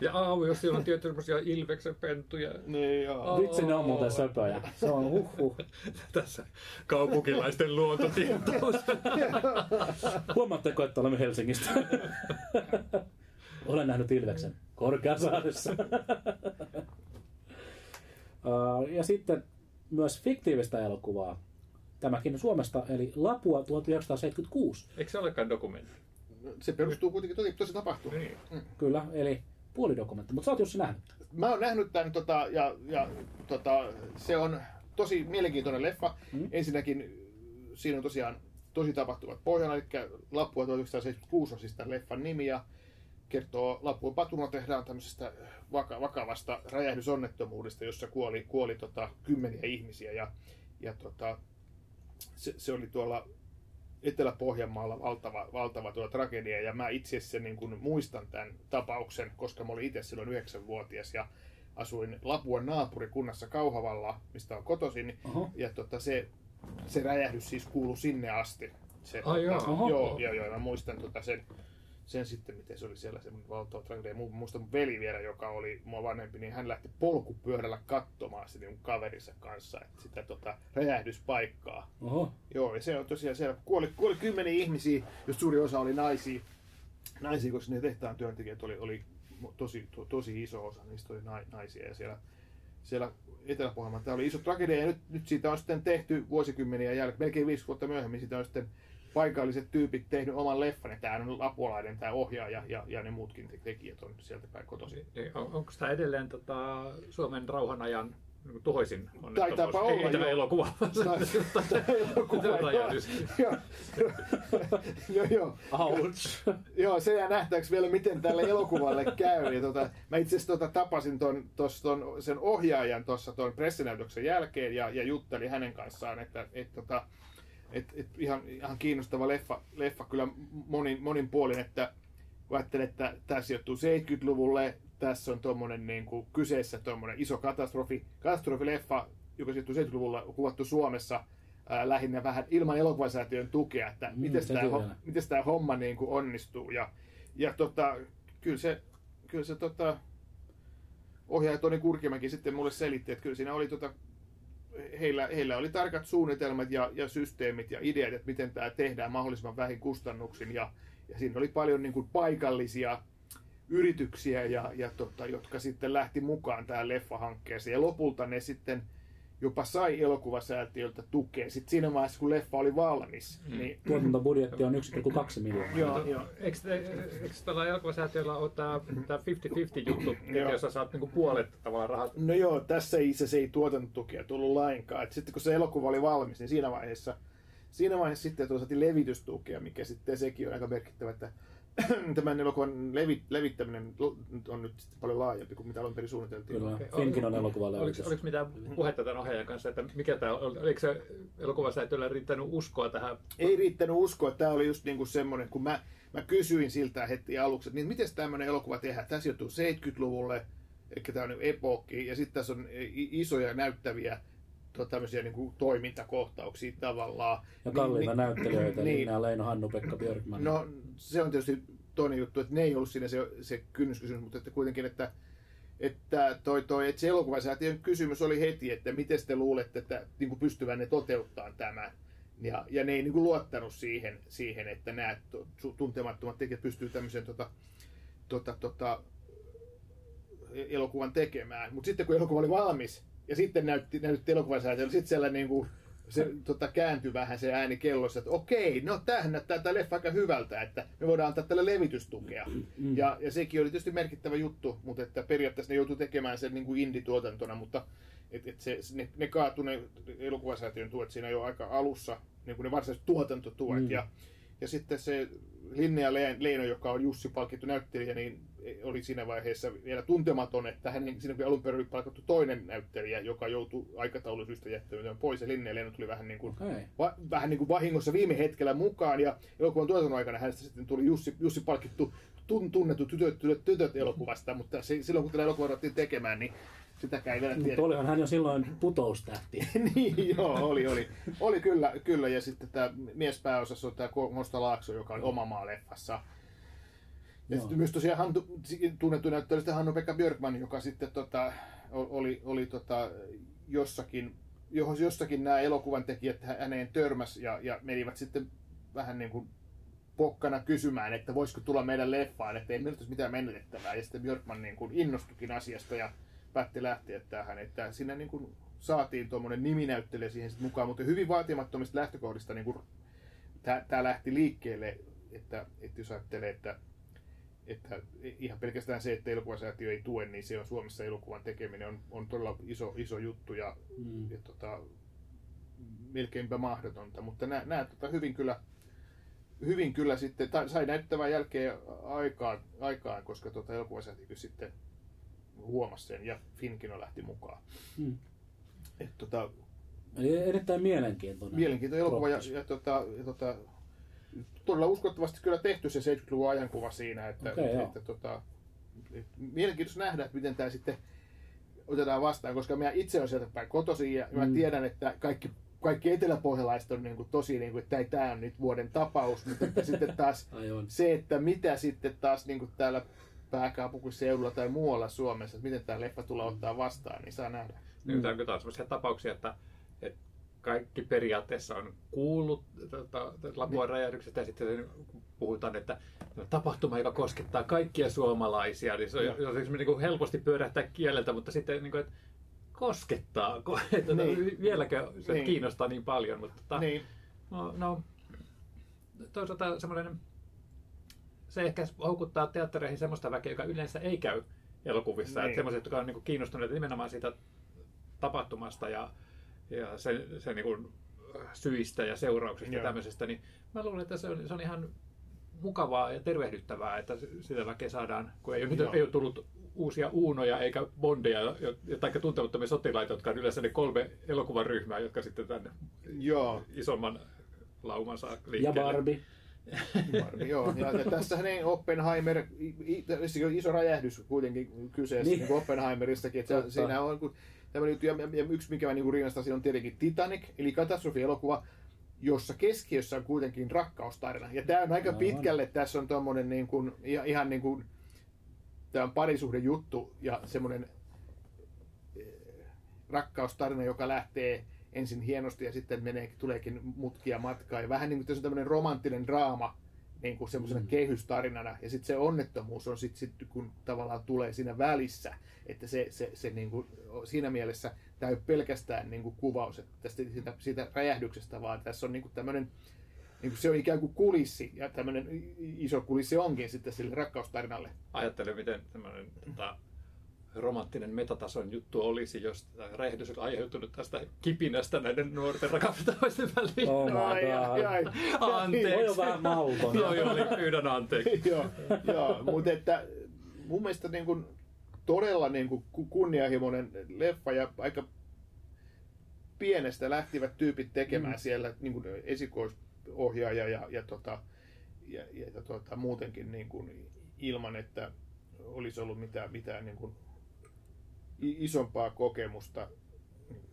Ja aamu, jos siellä on tietysti semmoisia ilveksen pentuja. Niin joo. Vitsi, ne on muuten söpöjä. Se on huhhuh. Tässä kaupunkilaisten luontotietous. Huomaatteko, että olemme Helsingistä? Olen nähnyt ilveksen Korkeasaaressa. Ja sitten myös fiktiivistä elokuvaa. Tämäkin Suomesta, eli Lapua tuhatyhdeksänsataaseitsemänkymmentäkuusi. Eikö se olekaan dokumentti? Se perustuu kuitenkin tosi, tosi tapahtumaan. Niin. Mm. Kyllä, eli puolidokumentti. Mutta sä oot Jussi nähnyt. Mä oon nähnyt tämän, tota, ja, ja tota, se on tosi mielenkiintoinen leffa. Mm. Ensinnäkin siinä on tosiaan tosi tapahtumat pohjana, eli Lapua tuhatyhdeksänsataaseitsemänkymmentäkuusi on siis tämän leffan nimi, ja kertoo Lapuan patuna tehdään tämmöisestä vaka- vakavasta räjähdysonnettomuudesta, jossa kuoli, kuoli tota, kymmeniä ihmisiä, ja, ja tota, Se, se oli tuolla Etelä-Pohjanmaalla valtava, valtava tuo tragedia, ja mä itse asiassa niin kun muistan tämän tapauksen, koska mä olin itse silloin yhdeksänvuotias ja asuin Lapuan naapurikunnassa Kauhavalla, mistä on kotoisin, uh-huh. ja tota, se, se räjähdys siis kuului sinne asti. Se, Ai tota, joo, uh-huh. joo, joo, joo, mä muistan tota sen, sen sitten, miten se oli siellä semmoinen valtava tragedia. Mä muistan mun veli vielä, joka oli mua vanhempi, niin hän lähti polkupyörällä katsomaan sitä niin kaverinsa kanssa, että sitä tota, räjähdyspaikkaa. Oho. Joo, ja se on tosiaan siellä kuoli, kuoli kymmeniä ihmisiä, jos suuri osa oli naisia, naisia koska ne tehtaan työntekijät oli, oli tosi, to, tosi iso osa, niistä oli na, naisia. Ja siellä, siellä Etelä-Pohjanmaalla tämä oli iso tragedia, ja nyt, nyt siitä on sitten tehty vuosikymmeniä jälkeen, melkein viisi vuotta myöhemmin sitä on sitten paikalliset tyypit tehnyt oman leffan, ja tämä on apulainen, tämä ohjaaja ja, ja ne muutkin tekijät on sieltä päin kotoisin. On, onko tämä edelleen tota, Suomen rauhanajan niin tuhoisin onnettomuus? Ei, ei tämä elokuva. Joo, se jää nähtäväksi vielä, miten tälle elokuvalle käy. Mä itse asiassa tapasin sen ohjaajan tuossa pressinäytöksen jälkeen ja juttelin hänen kanssaan, että Et, et ihan, ihan kiinnostava leffa, leffa kyllä monin, monin puolin, että kun ajattelen, että tämä sijoittuu seitsemänkymmentäluvulle, tässä on tuommoinen niin kuin kyseessä tuommoinen iso katastrofi, katastrofileffa, joka sijoittuu seitsemänkymmentäluvulla, on kuvattu Suomessa ää, lähinnä vähän ilman elokuvasäätiön tukea, että mm, miten tämä homma, homma niin kuin onnistuu. Ja, ja tota, kyllä se, kyllä se tota, ohjaaja Toni Kurkimäki sitten mulle selitti, että kyllä siinä oli tota, Heillä, heillä oli tarkat suunnitelmat ja, ja systeemit ja ideat, että miten tämä tehdään mahdollisimman vähin kustannuksin. Ja, ja siinä oli paljon niin kuin paikallisia yrityksiä, ja, ja tota, jotka sitten lähti mukaan tähän leffahankkeeseen. Ja lopulta ne sitten jopa sai elokuvasäätiöltä tukea. Sitten siinä vaiheessa, kun leffa oli valmis. Mm. Niin... Tuotantobudjetti on yksi pilkku kaksi miljoonaa. Joo, joo. Eikö, eikö tällä elokuvasäätiöllä ole tämä viisikymmentä viisikymmentä juttu, jossa saat niinku puolet tavallaan rahat? No joo, tässä ei, se, se ei tuotantotukia tullut lainkaan. Et sitten kun se elokuva oli valmis, niin siinä vaiheessa, siinä vaiheessa sitten saatiin levitystukea, mikä sitten sekin on aika merkittävä, että tämän elokuvan levi, levittäminen on nyt paljon laajempi kuin mitä alun perin suunniteltiin. Kyllä, okay. Finkin on elokuva levitys. Oliko mitään puhetta tämän ohjaajan kanssa, että mikä tämä oli? Oliko se elokuvasäätiöllä riittänyt uskoa tähän? Ei riittänyt uskoa. Tämä oli just niin kuin semmoinen, kun mä, mä kysyin siltä heti aluksi, että niin miten tämmöinen elokuva tehdään? Tässä joutuu seitsemänkymmentäluvulle, eli tämä on niin epookki, ja sitten tässä on isoja näyttäviä tämmöisiä niin kuin toimintakohtauksia tavallaan. Ja kalliita niin, näyttelijöitä, niin, niin nämä Leino, Hanno-Pekka Björkman. No se on tietysti toinen juttu, että ne ei ollut siinä se, se kynnyskysymys, mutta että kuitenkin, että, että, toi, toi, että se elokuvasäätiön kysymys oli heti, että miten te luulette, että niin kuin pystyvän ne toteuttamaan tämän. Ja, ja ne ei niin kuin luottanut siihen, siihen, että nämä tuntemattomat tekijät pystyvät tämmöisen tota, tota, tota, elokuvan tekemään. Mutta sitten kun elokuva oli valmis, ja sitten näytti, näytti elokuvasäätiön, sitten siellä niin kuin, se tota, kääntyi vähän se ääni kellossa, että okei, no tämähän näyttää tämä leffa aika hyvältä, että me voidaan antaa tälle levitystukea. Mm. Ja, ja sekin oli tietysti merkittävä juttu, mutta että periaatteessa ne joutui tekemään sen niin kuin indie-tuotantona, mutta et, et se, ne, ne kaatui ne elokuvasäätiön tuet siinä jo aika alussa, niin kuin ne varsinaiset tuotantotuet. Mm. Ja, ja sitten se Linnea Leino, joka on Jussi palkittu näyttelijä, niin oli siinä vaiheessa vielä tuntematon, että hänen, siinä kun alun perin oli palkattu toinen näyttelijä, joka joutui aikataulusyistä jättämään pois, ja Linnea Leino tuli vähän niin kuin, okay. va, vähän niin kuin vahingossa viime hetkellä mukaan, ja elokuvan tuotannon aikana hänestä sitten tuli Jussi, Jussi palkittu tun, tunnettu tytöt, tytöt, tytöt elokuvasta, mutta se, silloin kun tätä elokuvaa ruvettiin tekemään, niin sitäkään ei vielä tiedä. Mutta olihan hän jo silloin putoustähti. Niin, joo, oli, oli. Oli kyllä, kyllä. Ja sitten tämä miespääosassa on tämä Konsta Laakso, joka oli Oma maa -leffassa. Ja sitten myös tosiaan tunnettu näyttelijä Hanno-Pekka Björkman, joka sitten tota, oli, oli tota, jossakin, jossakin nämä elokuvan tekijät häneen törmäs ja, ja menivät sitten vähän niin kuin pokkana kysymään, että voisiko tulla meidän leffaan, että ei meillä olisi mitään menetettävää. Ja sitten Björkman niin kuin innostukin asiasta ja päätti lähteä tähän, että siinä niin kuin saatiin tuommoinen niminäyttelijä siihen sit mukaan, mutta hyvin vaatimattomista lähtökohdista niin tämä lähti liikkeelle, että, että jos ajattelee, että, että ihan pelkästään se, että elokuvasäätiö ei tue, niin se on Suomessa elokuvan tekeminen on, on todella iso, iso juttu ja, mm. ja tota, melkeinpä mahdotonta, mutta nämä, nämä tota, hyvin kyllä hyvin kyllä sitten, tai sai näyttävän jälkeen aikaan, aikaan koska tota, elokuvasäätiö sitten huomasi sen ja Finkino lähti mukaan. Hmm. Et, tota, Eli erittäin mielenkiintoinen. Mielenkiintoinen elokuva ja, ja, tota, ja tota, todella uskottavasti kyllä tehty se seitsemänkymmentäluvun ajankuva siinä. Että, okay, että, että, tota, et, mielenkiintoista nähdä, että miten tämä sitten otetaan vastaan, koska minä itse olen sieltä päin kotoisin ja hmm. mä tiedän, että kaikki, kaikki eteläpohjalaiset on niin kuin tosi, niin kuin, että tämä on nyt vuoden tapaus, mutta että sitten taas se, että mitä sitten taas niin kuin täällä pääkaupunkiseudulla tai muualla Suomessa, että miten tämä leffa tulee ottaa vastaan, niin saa nähdä. Nyt mm. onko taas sellaisia tapauksia, että, että kaikki periaatteessa on kuullut tota, Lapuan räjähdyksestä ja sitten puhutaan, että tapahtuma, joka koskettaa kaikkia suomalaisia, niin se on niin helposti pyörähtää kieleltä, mutta sitten niin kuin, että koskettaa, että niin. vieläkö se niin. kiinnostaa niin paljon, mutta tota, niin. no, no, toisaalta semmoinen se ehkä houkuttaa teattereihin semmoista väkeä, joka yleensä ei käy elokuvissa. Niin. Että semmoiset, jotka on niin kuin kiinnostuneita nimenomaan siitä tapahtumasta ja, ja sen, sen niin kuin syistä ja seurauksista ja tämmöisestä. Niin mä luulen, että se on, se on ihan mukavaa ja tervehdyttävää, että sitä väkeä saadaan, kun ei ole, nyt ei ole tullut uusia uunoja eikä bondeja, tai tuntemattomia sotilaita, jotka on yleensä ne kolme elokuvan ryhmää, jotka sitten tämän Joo. isomman lauman saa liikkeelle. Ja Barbie. Varmi, joo. Ja tässähän ei Oppenheimer, iso räjähdys kuitenkin kyseessä, niin. Niin kuin Oppenheimeristakin, että siinä on tämmöinen juttu, ja, ja yksi mikä mä niin rinnastan siinä on tietenkin Titanic, eli katastrofielokuva, jossa keskiössä on kuitenkin rakkaustarina. Ja tämä on aika no, pitkälle, on. Tässä on tommonen niin kuin, ihan niin kuin, tämä on parisuhdejuttu ja semmoinen rakkaustarina, joka lähtee ensin hienosti ja sitten menee, tuleekin mutkia matkaa. Ja vähän niin kuin tässä on tämmöinen romanttinen draama niin kuin semmoisena mm. kehystarinana. Ja sitten se onnettomuus on sitten, sit, kun tavallaan tulee siinä välissä. Että se, se, se niin kuin, siinä mielessä tämä ei ole pelkästään niin kuin kuvaus että tästä, siitä, siitä räjähdyksestä, vaan tässä on niin kuin tämmöinen, niin kuin se on ikään kuin kulissi. Ja tämmöinen iso kulissi onkin sitten sille rakkaustarinalle. Ajattelen, miten tämmöinen Tota... romanttinen metatason juttu olisi, jos räjähdys on aiheutunut tästä kipinästä näiden nuorten rakastavaisten väliin. Oh my God. Anteeksi. Voi on vähän maukona. Joo, joo, niin pyydän anteeksi. Joo, joo, mutta että mun mielestä niin kuin todella niin kuin kunnianhimoinen leffa ja aika pienestä lähtivät tyypit tekemään mm. siellä niin kuin esikoisohjaaja ja, ja, tota, ja, ja, ja tota, muutenkin niin kuin ilman, että olisi ollut mitään, mitään niin kuin isompaa kokemusta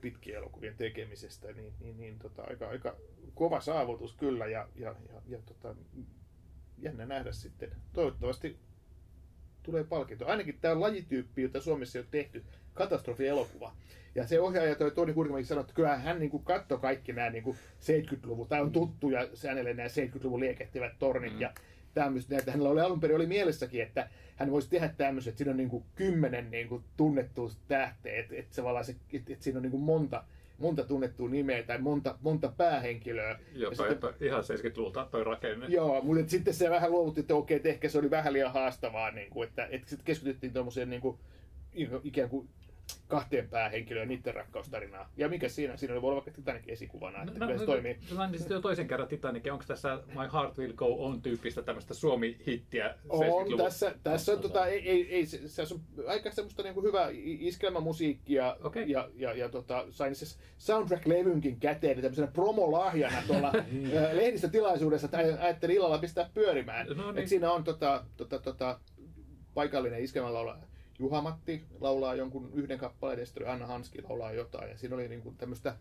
pitkien elokuvien tekemisestä, niin, niin, niin tota, aika, aika kova saavutus kyllä ja, ja, ja, ja tota, jännä nähdä sitten. Toivottavasti tulee palkinto. Ainakin tämä on lajityyppi, jota Suomessa ei ole tehty. Katastrofielokuva. Ja se ohjaaja toi Toni Kurkimäki sanoi, että kyllähän hän niin katsoi kaikki nämä niin seitsemänkymmentäluvun, tai on tuttu ja hänelle nämä seitsemänkymmentäluvun liekehtivät tornit mm. ja tämmöiset. Että hänellä oli alun perin oli mielessäkin, että hän voisi tehdä tämmöiset, että siinä on niin kymmenen niin tunnettuustähteä, että et et, et siinä on niin monta, monta tunnettua nimeä tai monta, monta päähenkilöä. Joo, toi, sitten, toi, ihan seitsemänkymmentäluvulta toi rakenne. Joo, mutta sitten se vähän luovutti, että okei, että ehkä se oli vähän liian haastavaa, niin kuin, että, että sitten keskityttiin tuommoiseen niin ikään kuin kahteen päähenkilöön niiden rakkaustarinaa. Ja mikä siinä? Siinä oli vaikka Titanic esikuvana, että no, kyllä se no, toimii. Mä niin sitten jo toisen kerran Titanic. Onko tässä My Heart Will Go On -tyyppistä tämmöistä Suomi-hittiä? On, tässä, tässä on, on tota, ei, ei, ei, se, se on aika semmoista niin kuin hyvää iskelmämusiikkia okay. ja, ja, ja tota, sain se soundtrack-levynkin käteen tämmöisenä promolahjana tuolla lehdistötilaisuudessa, tai ajattelin illalla pistää pyörimään. No, niin. Siinä on tota, tota, tota, paikallinen iskelmälaulaja Juha-Matti laulaa jonkun yhden kappaleen, ja sitten Anna Hanski laulaa jotain. Ja siinä oli niinku tämmöistä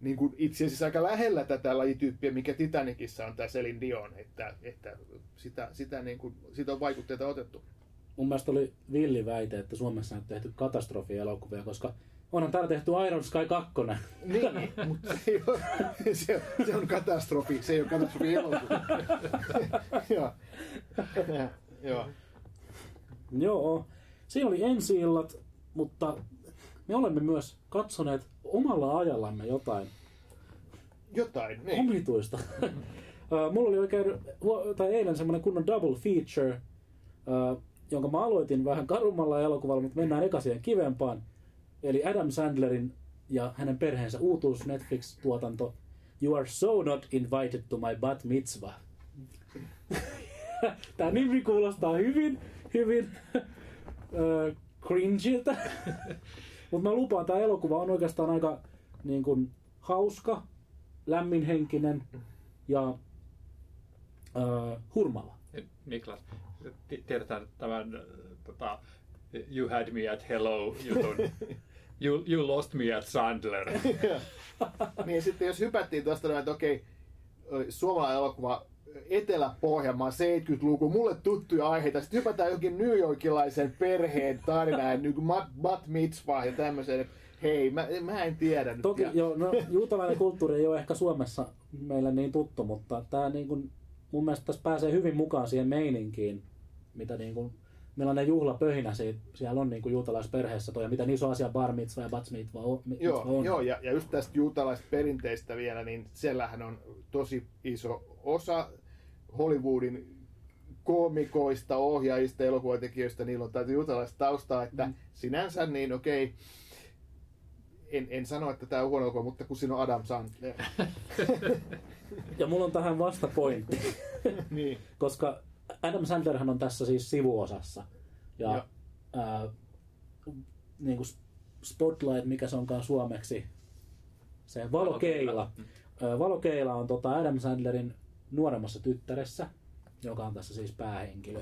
niinku itse asiassa aika lähellä tätä lajityyppiä, mikä Titanicissa on, tämä Celine Dion, että, että sitä, sitä niinku, siitä on vaikutteita otettu. Mun mielestä oli villi väite, että Suomessa on tehty katastrofielokuvia, koska onhan täällä tehty Iron Sky kaksi. Niin, mutta se on, se, se on katastrofi, se ei ole katastrofielokuva. Joo. Joo. Joo. Siinä oli ensi-illat, mutta me olemme myös katsoneet omalla ajallamme jotain. Jotain, niin. Omituista. Mulla oli oikein, tai eilen semmoinen kunnon double feature, jonka mä aloitin vähän karummalla elokuvalla, mutta mennään eka siihen kivempaan. Eli Adam Sandlerin ja hänen perheensä uutuus Netflix-tuotanto You Are So Not Invited to My Bat Mitzvah. Tää nimi kuulostaa hyvin, hyvin... Öö, cringeiltä. Mutta mä lupaan, tää elokuva on oikeastaan aika niin kun, hauska, lämminhenkinen ja öö, hurmaava. Niklas, tiedetään tämän tota, You had me at hello, you, don't, you, you lost me at Sandler. Niin sitten jos hypättiin tuosta, että okei, suomalainen elokuva Etelä-Pohjanmaa, seitsemänkymmentäluku, mulle tuttuja aiheita. Sitten hypätään johonkin newyorkilaisen perheen tarinaan, niin kuin bat mitzvah ja tämmöiseen. Hei, mä, mä en tiedä. Toki, nyt. Joo, no, juutalainen kulttuuri ei ole ehkä Suomessa meillä niin tuttu, mutta tää, niin kun, mun mielestä tässä pääsee hyvin mukaan siihen meininkiin, mitä niin kun, millainen juhlapöhinä siitä, siellä on niin kuin juutalaisperheessä toi, ja miten iso asia bar mitzvah ja bat mitzvah on. Joo, joo ja, ja just tästä juutalaisesta perinteistä vielä, niin siellähän on tosi iso osa Hollywoodin koomikoista, ohjaajista, elokuvatekijöistä, niillä on täytyy juutalaista taustaa, että mm. sinänsä niin okei, okay, en, en sano, että tämä on huono elokuva, mutta kun siinä on Adam Sandler. Ja mulla on tähän vasta pointti, niin. Koska Adam Sandlerhan on tässä siis sivuosassa, ja ää, niin kuin Spotlight, mikä se onkaan suomeksi, se valokeila. Valokeila, valokeila on tota Adam Sandlerin nuoremmassa tyttäressä, joka on tässä siis päähenkilö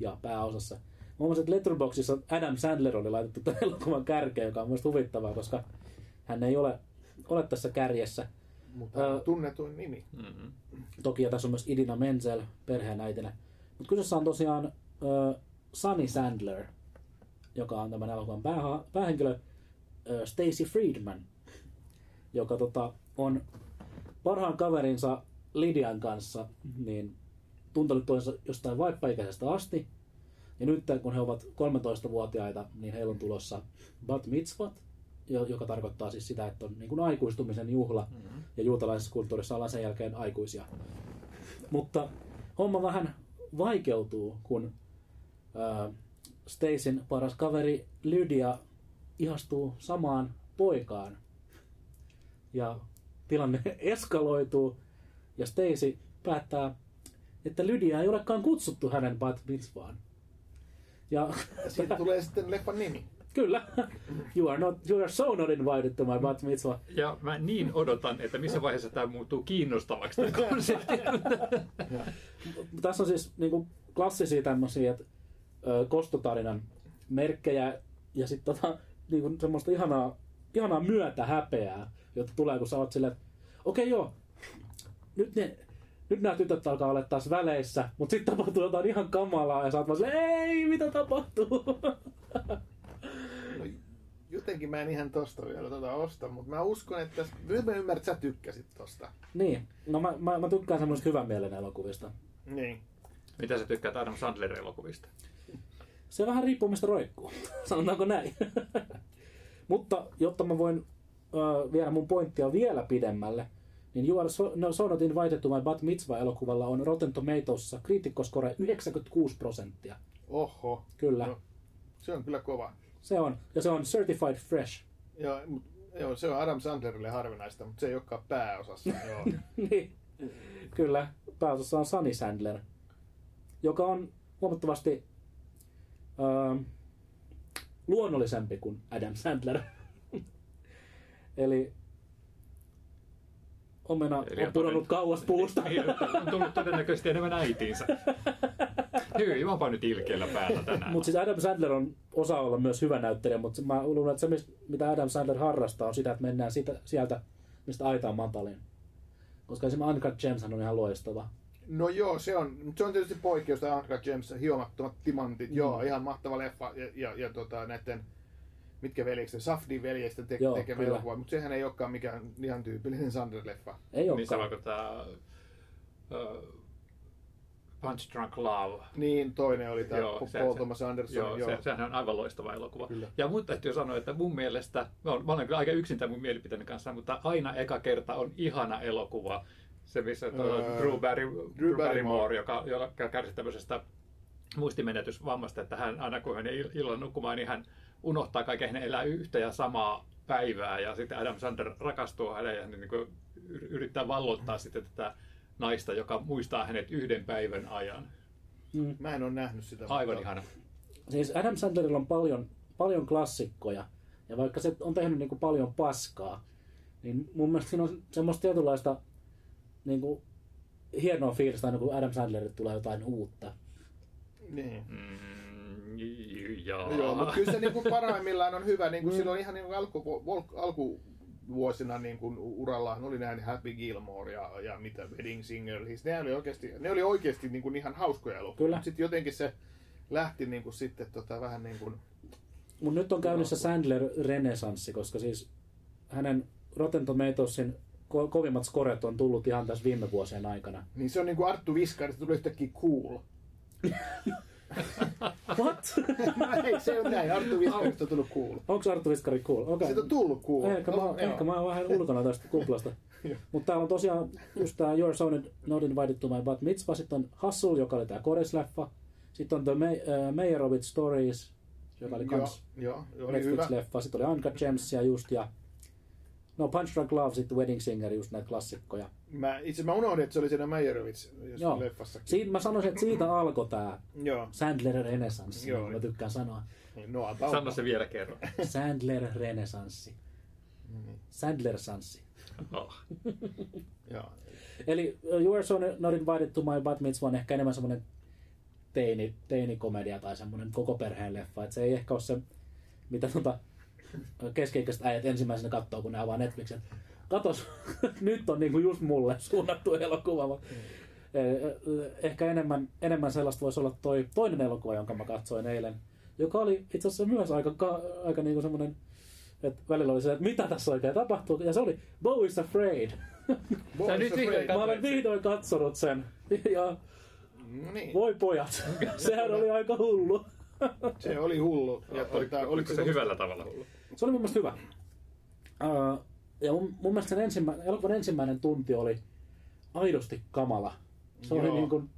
ja pääosassa. Mä huomasin, että Letterboxdissa Adam Sandler oli laitettu tämän elokuvan kärkeen, joka on myös huvittavaa, koska hän ei ole, ole tässä kärjessä. Mutta tunnetuin nimi. Mm-hmm. Toki ja tässä on myös Idina Menzel perheenäitinä. Mutta kyseessä on tosiaan äh, Sunny Sandler, joka on tämän elokuvan pääha- päähenkilö, äh, Stacy Friedman, joka tota, on parhaan kaverinsa Lydian kanssa niin tuntenut toisensa jostain vaippaikäisestä asti. Ja nyt kun he ovat kolmetoistavuotiaita, niin heillä on tulossa bat mitzvat, joka tarkoittaa siis sitä, että on niin kuin aikuistumisen juhla, mm-hmm. ja juutalaisessa kulttuurissa ollaan sen jälkeen aikuisia. Mutta homma vähän vaikeutuu, kun äh, Stacyn paras kaveri Lydia ihastuu samaan poikaan. Ja tilanne eskaloituu, ja Stacy päättää, että Lydia ei olekaan kutsuttu hänen bat mitzvaan. Ja siitä tulee sitten leffan nimi. Kyllä. You are, not, you are so not invited to my bat mitzvah. Ja mä niin odotan, että missä vaiheessa tämä muuttuu kiinnostavaksi tämä konsepti. Tässä on siis niin kuin klassisia tämmöisiä, että kostotarinan merkkejä ja sitten tota, niin kuin semmoista ihanaa, ihanaa myötähäpeää, jota tulee, kun sä oot silleen, että okei okay, joo, nyt ne... nyt nämä tytöt alkaa olla taas väleissä, mutta sitten tapahtuu jotain ihan kamalaa ja sä oot vaan silleen, ei, mitä tapahtuu? No, jotenkin mä en ihan tosta vielä tota osta, mutta mä uskon, että nyt mä ymmärrän, että sä tykkäsit tosta. Niin, no mä, mä, mä tykkään semmoisista hyvän mielen elokuvista. Niin. Mitä sä tykkäät Adam Sandlerin elokuvista? Se vähän riippuu mistä roikkuu, sanotaanko näin. Mutta jotta mä voin ö, viedä mun pointtia vielä pidemmälle, niin You Are So, no, So Not Invited to My Bat Mitzvah-elokuvalla on Rotten Tomatoesissa kriitikkoskore yhdeksänkymmentäkuusi prosenttia. Oho. Kyllä. No, se on kyllä kova. Se on. Ja se on Certified Fresh. Joo, mut, joo se on Adam Sandlerille harvinaista, mutta se ei olekaan pääosassa. Joo. Niin. Kyllä. Pääosassa on Sunny Sandler, joka on huomattavasti öö, luonnollisempi kuin Adam Sandler. Eli omena on pudonnut kauas puusta. On tullut todennäköisesti enemmän äitiinsä. Hyi, mä oon nyt ilkeällä päällä tänään. Mutta siis Adam Sandler on osa olla myös hyvä näyttelijä, mutta mä luulen, että se mitä Adam Sandler harrastaa on sitä, että mennään siitä, sieltä, mistä aita on matalin. Koska esimerkiksi Uncut Gems on ihan loistava. No joo, se on, se on tietysti poikkeus, tämä Uncut Gems, hiomattomat timantit, mm. joo, ihan mahtava leffa ja, ja, ja tota, näiden... Mitkä veljekset? Safdin veljestä te- Joo, tekevä kyllä. elokuva, mutta sehän ei olekaan mikään ihan tyypillinen Sandler-leffa. Ei olekaan. Niin sama kuin tämä uh, Punch Drunk Love. Niin, toinen oli tämä Paul se, Thomas Anderson. Joo, joo. Se, sehän on aivan loistava elokuva. Kyllä. Ja mun täytyy sanoa, että mun mielestä, mä olen, mä olen kyllä aika yksin tämän mun mielipiteeni kanssa, mutta aina eka kerta on ihana elokuva. Se missä öö, Drew, Barry, Drew Barrymore, joka, joka kärsi tämmöisestä muistimenetysvammasta, että hän aina kun hän ei illalla nukkumaan, niin hän unohtaa kaiken, hän elää yhtä ja samaa päivää ja sitten Adam Sandler rakastuu häneen ja hän niin kuin yrittää valloittaa sitten tätä naista, joka muistaa hänet yhden päivän ajan. Mm. Mä en ole nähnyt sitä. Aivan ihana. Siis Adam Sandlerilla on paljon, paljon klassikkoja ja vaikka se on tehnyt niin kuin paljon paskaa, niin mun mielestä siinä on semmoista tietynlaista niin kuin hienoa fiilistä aina, kun Adam Sandlerille tulee jotain uutta. Niin. Mm, joo. Joo, mutta kyllä se niin kuin parhaimmillaan on hyvä. Niin kuin mm. Silloin ihan niin kuin alku, alkuvuosina niin kuin urallaan oli näin Happy Gilmore ja, ja mitä Wedding Singer. Siis ne oli oikeasti, ne oli oikeasti niin kuin ihan hauskoja elokuvia. Sitten jotenkin se lähti niin kuin sitten tota vähän niin kuin... Mut nyt on käynnissä Sandler-renesanssi, koska siis hänen Rotten Tomatoesin ko- kovimmat skoret on tullut ihan tässä viime vuosien aikana. Niin se on niin kuin Arttu Viskari, se tuli yhtäkkiä cool. What? Ei, se on näin. Arttu Viskarista on tullut cool. Onko Arttu Viskari cool? Okay. Siitä on tullut cool. Ehkä, no, mä, no. ehkä mä oon vähän ulkona tästä kuplasta. Mutta täällä on tosiaan just tää You're So Not Invited to My Bat Mitzvah. Sitten on Hustle, joka oli tää koresleffa. Sitten on The May- uh, Meyerowitz Stories, joka oli kans Netflix-leffa. Sitten oli Uncut Gemsia just ja no Punch Drunk Love, sitten Wedding Singer, just näitä klassikkoja. Mä, itse mä unohdin, että se oli siinä Meyerowitz-leffassakin. Siit, mä sanoisin, että siitä alkoi tää Sandler-renesanssi, niin mä tykkään sanoa. No, sano se vielä kerran. Sandler-renesanssi. Mm. Sandler-sanssi. Oh. Eli You Are So Not Invited to My Bat Mitzvah on ehkä enemmän semmoinen teini, teinikomedia tai semmoinen koko perheen leffa. Et se ei ehkä ole se, mitä tota... keski-ikäiset äijät ensimmäisenä katsoo, kun ne avaa Netflixen. Katos, nyt on niinku just mulle suunnattu elokuva. Ehkä enemmän, enemmän sellaista voisi olla toi toinen elokuva, jonka mä katsoin eilen, joka oli itse asiassa myös aika, aika niinku semmoinen, että välillä oli se, että mitä tässä oikein tapahtuu, ja se oli Bo is Afraid. Bo is nyt afraid. Mä olen vihdoin katsonut sen, ja no niin. Voi pojat, sehän oli aika hullu. Se oli hullu. Ja oliko, oliko se, se hyvällä tavalla hullu? Se oli mun mielestä hyvä. Uh, ja mun, mun mielestä sen ensimmäinen, elokuvan ensimmäinen tunti oli aidosti kamala. Se Joo. oli niin kuin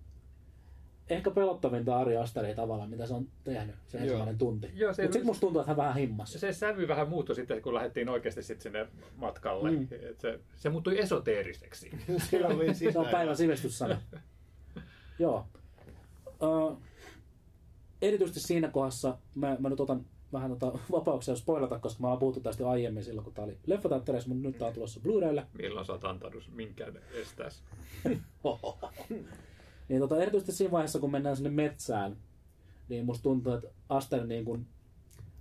ehkä pelottavinta Ari Asteria tavallaan, mitä se on tehnyt sen Joo. ensimmäinen tunti. Mutta sitten musta tuntuu, että hän vähän himmasi. Se sävy vähän muuttui sitten, kun lähdettiin oikeasti sit sinne matkalle. Mm. Se, se muuttui esoteeriseksi. Se on päivän sivistyssana. Joo. Uh, Erityisesti siinä kohdassa, mä, mä nyt otan vähän tota vapauksia spoilata, koska mä oon puhuttu tästä aiemmin silloin, kun tää oli leffateatterissa, mutta nyt tää on tulossa Blu-raylle. Milloin sä oot antanut minkään estäs? Niin tota, erityisesti siinä vaiheessa, kun mennään sinne metsään, niin musta tuntuu, että Aster niin kun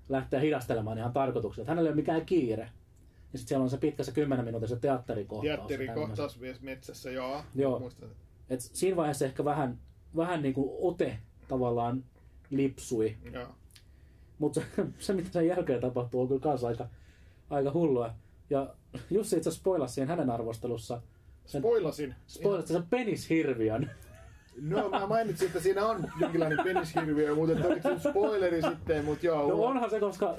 lähtee hidastelemaan ihan tarkoituksella, että hänellä ei ole mikään kiire. Ja sit siellä on se pitkä se kymmenen minuutin se teatterikohtaus. Teatterikohtaus metsässä, joo. Joo. Muistan. Et siinä vaiheessa ehkä vähän, vähän niin kuin ote tavallaan lipsui. Mutta se, se, mitä sen jälkeen tapahtuu, on kyllä kanssa aika, aika hullua. Ja Jussi itse spoilasi siihen hänen arvostelussa. Sen, spoilasin? Spoilasi sen penishirviön. No, mä mainitsin, että siinä on jonkinlainen penishirviö, mutta oliko se spoileri sitten, mutta joo. No onhan se, koska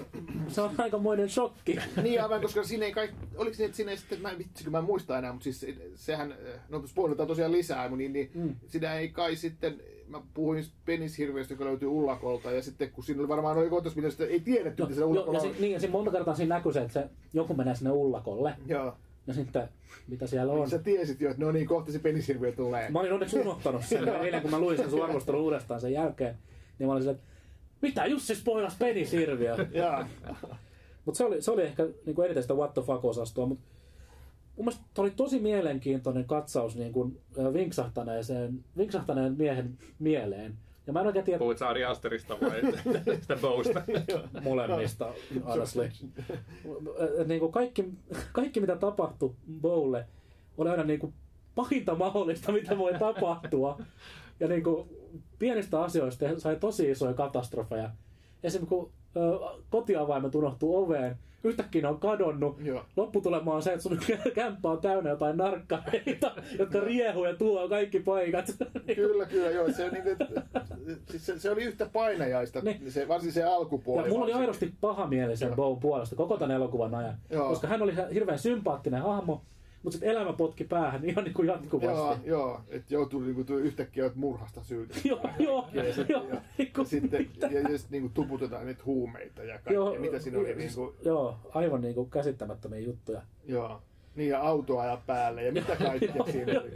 se on aikamoinen shokki. Niin aivan, koska siinä ei kaikki, oliko niin, että siinä ei sitten, mä, vitsikö mä en muista enää, mutta siis sehän, no spoilataan tosiaan lisää, niin, niin mm. siinä ei kai sitten, mä puhuin penishirviöstä, joka löytyy ullakolta, ja sitten kun siinä oli varmaan oli kohtaus, mitä sitä ei tiedetty, että se ullakolla on. Niin, ja siinä monta kertaa siinä näkyy se, että se, joku menee sinne ullakolle. Joo. No sitten, mitä siellä on? Sä tiesit jo, että no niin, kohta se penishirviö tulee. Mä olin onneksi unohtanut sen. Eilen kun mä luin sen sun arvostelun uudestaan sen jälkeen, niin mä olin silleen, mitä Jussi spoilasi penishirviö? Mutta se oli, se oli ehkä niinku eniten sitä what the fuck-osastoa. Mut mun mielestä oli tosi mielenkiintoinen katsaus niinku vinksahtaneeseen, vinksahtaneen miehen mieleen. Ja mä en oikein tiedä... Puhutko Ari Asterista vai sitä Bowsta? Molemmista, honestly. Niin kuin kaikki, kaikki, mitä tapahtui Bowlle, oli aina niin kuin pahinta mahdollista, mitä voi tapahtua. Ja niin kuin pienistä asioista sai tosi isoja katastrofeja. Esimerkiksi kun kotiavaimet unohtuu oveen, yhtäkkiä ne on kadonnut. Joo. Lopputulema on se, että sun kämppä on täynnä jotain narkkareita, jotka riehuu ja tuo kaikki paikat. Kyllä, kyllä, joo. Se, niin, se, se oli yhtä painajaista, niin. Se, varsin se alkupuoli. Ja mulla varsin. Oli aidosti pahamielisen Bown puolesta koko tämän elokuvan ajan, joo. Koska hän oli hirveän sympaattinen hahmo, mutta sitten elämä potki päähän ihan niin kuin jatkuvasti. Joo, joo. Että joutuu niin kuin, yhtäkkiä murhasta syytä. Joo, joo. Ja, ja, joo, ja, niin ja sitten ja sit, niin kuin, tuputetaan niitä huumeita ja kaikkea. Joo, mitä siinä oli? Niin kuin... Joo, aivan niin kuin käsittämättömiä juttuja. Joo, niin ja autoa ajaa päälle ja mitä kaikkea siinä oli.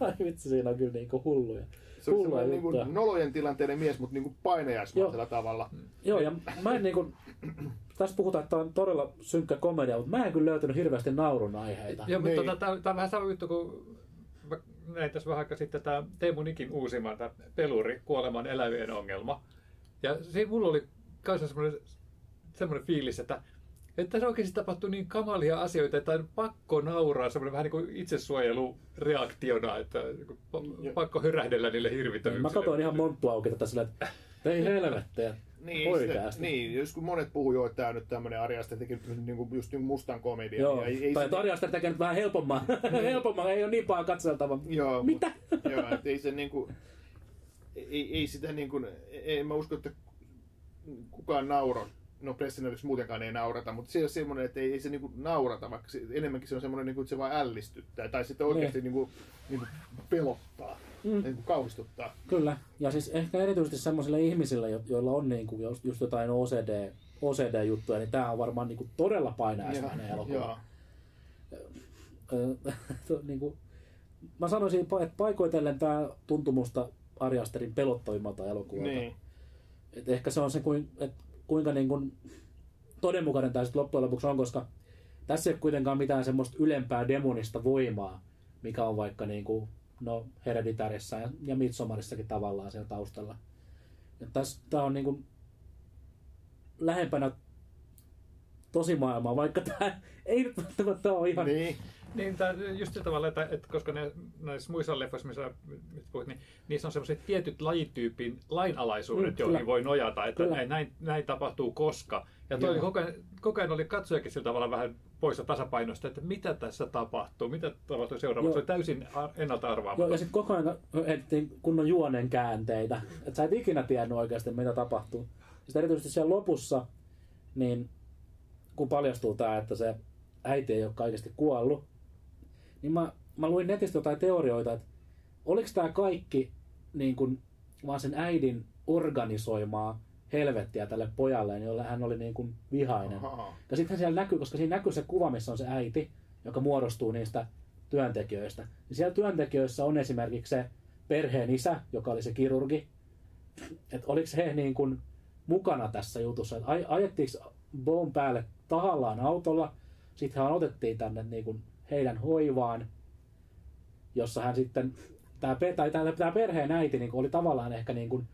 Ai vitsi, siinä on kyllä niin kuin hulluja. Se on semmoinen niin kuin nolojen tilanteiden mies, mutta niin kuin painajaismaisella tavalla. Joo, ja mä en niin kuin... Tässä puhutaan, että tämä on todella synkkä komedia, mutta mä en kyllä löytänyt hirveästi naurun aiheita. Joo, mutta tota, tämä on vähän sama juttu, kun näin tässä vähän aikaa sitten tämä Teemu Nikin uusimman, tämä Peluri, kuoleman elävien ongelma. Ja siinä mulla oli myös semmoinen, semmoinen fiilis, että, että tässä oikeasti tapahtui niin kamalia asioita, että on pakko nauraa, semmoinen vähän niin kuin itsesuojelureaktiona, että pakko hörähdellä niille hirvittävyyksille. Mä katsoin ihan monttu auki tätä silleen, että ei helvettejä. Niin, se, niin, jos kun monet puhuu jo, että tämä on nyt tämmöinen Ari Aster tekee niinku, just niinku mustan komedian. Joo, ja ei, ei tai se, Ari Aster tekee nyt vähän helpomman, helpomman, ei ole niin paha katseltava. Joo, mitä? Mut, joo, ei se niinku, ei, ei sitä niinku, en mä usko, että kukaan nauro. No pressinäytöksi muutenkaan ei naurata, mutta se on semmoinen, että ei, ei se niinku naurata, vaikka se, enemmänkin se on semmoinen, niinku, että se vaan ällistyttää. Tai sitten oikeasti niinku, niinku pelottaa, mm. niinku kauhistuttaa. Kyllä, ja siis ehkä erityisesti semmoisille ihmisille, jo, joilla on niinku just, just jotain O C D-juttuja, niin tämä on varmaan niinku todella painajaismainen elokuva. Niinku, mä sanoisin, että paikoitellen tämä tuntui musta Ari Asterin pelottavimmalta elokuvalta. Niin. Et ehkä se on se kuin... Et, kuinka niin kuin todenmukainen tämä sitten loppujen lopuksi on, koska tässä ei ole kuitenkaan mitään semmoista ylempää demonista voimaa, mikä on vaikka niin kuin, no, Hereditärissa ja, ja Midsommarissakin tavallaan siellä taustalla. Tässä, tämä on niin kuin lähempänä tosimaailmaa, vaikka tämä ei nyt välttämättä ole ihan... Niin, niin tämä just sillä tavalla, että, että koska ne, näissä muissa leffoissa, missä puhut, niin niissä on sellaiset tietyt lajityypin lainalaisuudet, mm, joihin voi nojata, että näin, näin tapahtuu koska. Ja toi oli, koko, ajan, koko ajan oli katsojakin sillä tavalla vähän poissa tasapainosta, että mitä tässä tapahtuu, mitä tapahtuu seuraavaksi. Se oli täysin ennalta arvaamaton. Joo, ja sitten koko ajan etsittiin kunnon juonen käänteitä, että sä et ikinä tiennyt oikeasti, mitä tapahtuu. Sitten erityisesti siellä lopussa, niin... kun paljastuu tämä, että se äiti ei ole kaikesti kuollut, niin mä, mä luin netistä jotain teorioita, että oliko tämä kaikki niin kun, vaan sen äidin organisoimaa helvettiä tälle pojalle, jolle hän oli niin kun, vihainen. Aha. Ja sitten siellä näkyy, koska siinä näkyy se kuva, missä on se äiti, joka muodostuu niistä työntekijöistä. Ja siellä työntekijöissä on esimerkiksi se perheen isä, joka oli se kirurgi. Että oliko he niin kun, mukana tässä jutussa, että ajettiinko Bown päälle tahallaan autolla. Sitten hän otettiin tänne niin kuin heidän hoivaan, jossa hän sitten, tämä, tai tämä perheen äiti niin kuin oli tavallaan ehkä niin kuin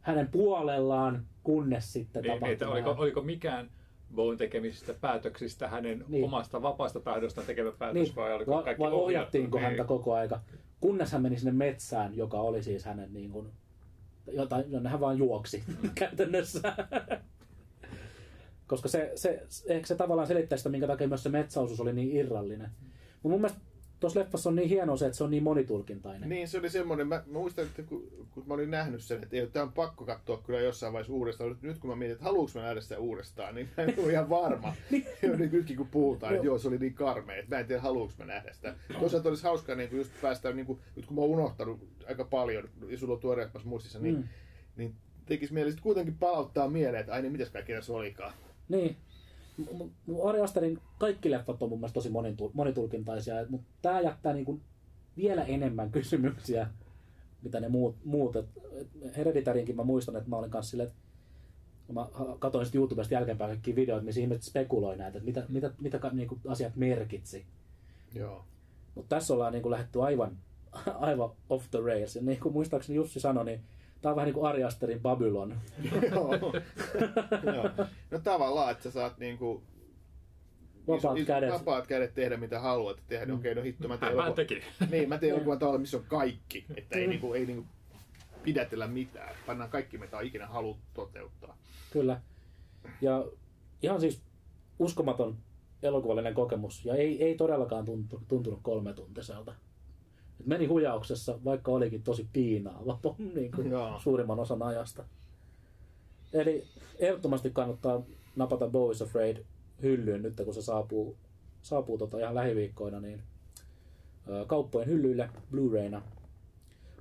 hänen puolellaan, kunnes sitten tapahtui. Niin, oliko, oliko mikään Bowen tekemisistä päätöksistä, hänen niin. omasta vapaasta tahdostaan tekevä päätös, niin. vai oliko kaikki vai ohjattiinko häntä koko aika, kunnes hän meni sinne metsään, joka oli siis hänen niin kuin, jotain, jonne hän vaan juoksi mm. käytännössä. Koska se, se, ehkä se tavallaan selittää sitä, minkä takia myös se metsäosuus oli niin irrallinen. Mutta mun mielestä tuossa leffassa on niin hienoa se, että se on niin monitulkintainen. Niin, se oli semmoinen. Mä, mä muistan, että kun, kun mä olin nähnyt sen, että ei ole tämän pakko katsoa kyllä jossain vaiheessa uudestaan. Nyt kun mä mietin, että haluanko mä nähdä sitä uudestaan, niin mä en ole ihan varma. Nytkin kun puhutaan, että joo, se oli niin karmea, että mä en tiedä, haluanko mä nähdä sitä. Toisaalta olisi hauskaa niin just päästään, niin kun, nyt kun mä oon unohtanut aika paljon, ja sulla on tuoreemmassa muistissa, niin, mm. niin tekisi mieli sitten kuitenkin palauttaa mieleen, että ai niin, mitäs kaikki tässä olikaan. Niin. Ari Asterin kaikki leffat on mun mielestä tosi monitulkintaisia, mutta tämä jättää niin kuin vielä enemmän kysymyksiä, mitä ne muut. muut. Hereditarinkin mä muistan, että mä olin kanssa silleen, että mä katsoin sitten YouTubesta jälkeenpäin kaikki videoita, missä ihmiset spekuloi näitä, että mitä, mitä, mitä niin kuin asiat merkitsi. Joo. Mutta tässä ollaan niin kuin lähdetty aivan, aivan off the rails. Ja niin kuin muistaakseni Jussi sanoi, niin tämä on vähän niin kuin Ari Asterin Babylon. Joo. No tavallaan, että sä saat niin kuin vapaat, iso, iso, vapaat kädet tehdä mitä haluat. Tehdä, mm. okei, okay, no hitto, mä teen elokuvan. Niin, mä teen elokuvan tavalla, missä on kaikki. Että ei, niin kuin, ei niin kuin pidätellä mitään. Pannaan kaikki, mitä on ikinä halut toteuttaa. Kyllä. Ja ihan siis uskomaton elokuvallinen kokemus. Ja ei, ei todellakaan tuntunut kolmetuntiselta. Et meni hujauksessa, vaikka olikin tosi piinaava niin kuin suurimman osan ajasta. Eli ehdottomasti kannattaa napata Bo is Afraid hyllyyn nyt, kun se saapuu, saapuu tota ihan lähiviikkoina niin, ö, kauppojen hyllyille Blu-rayna.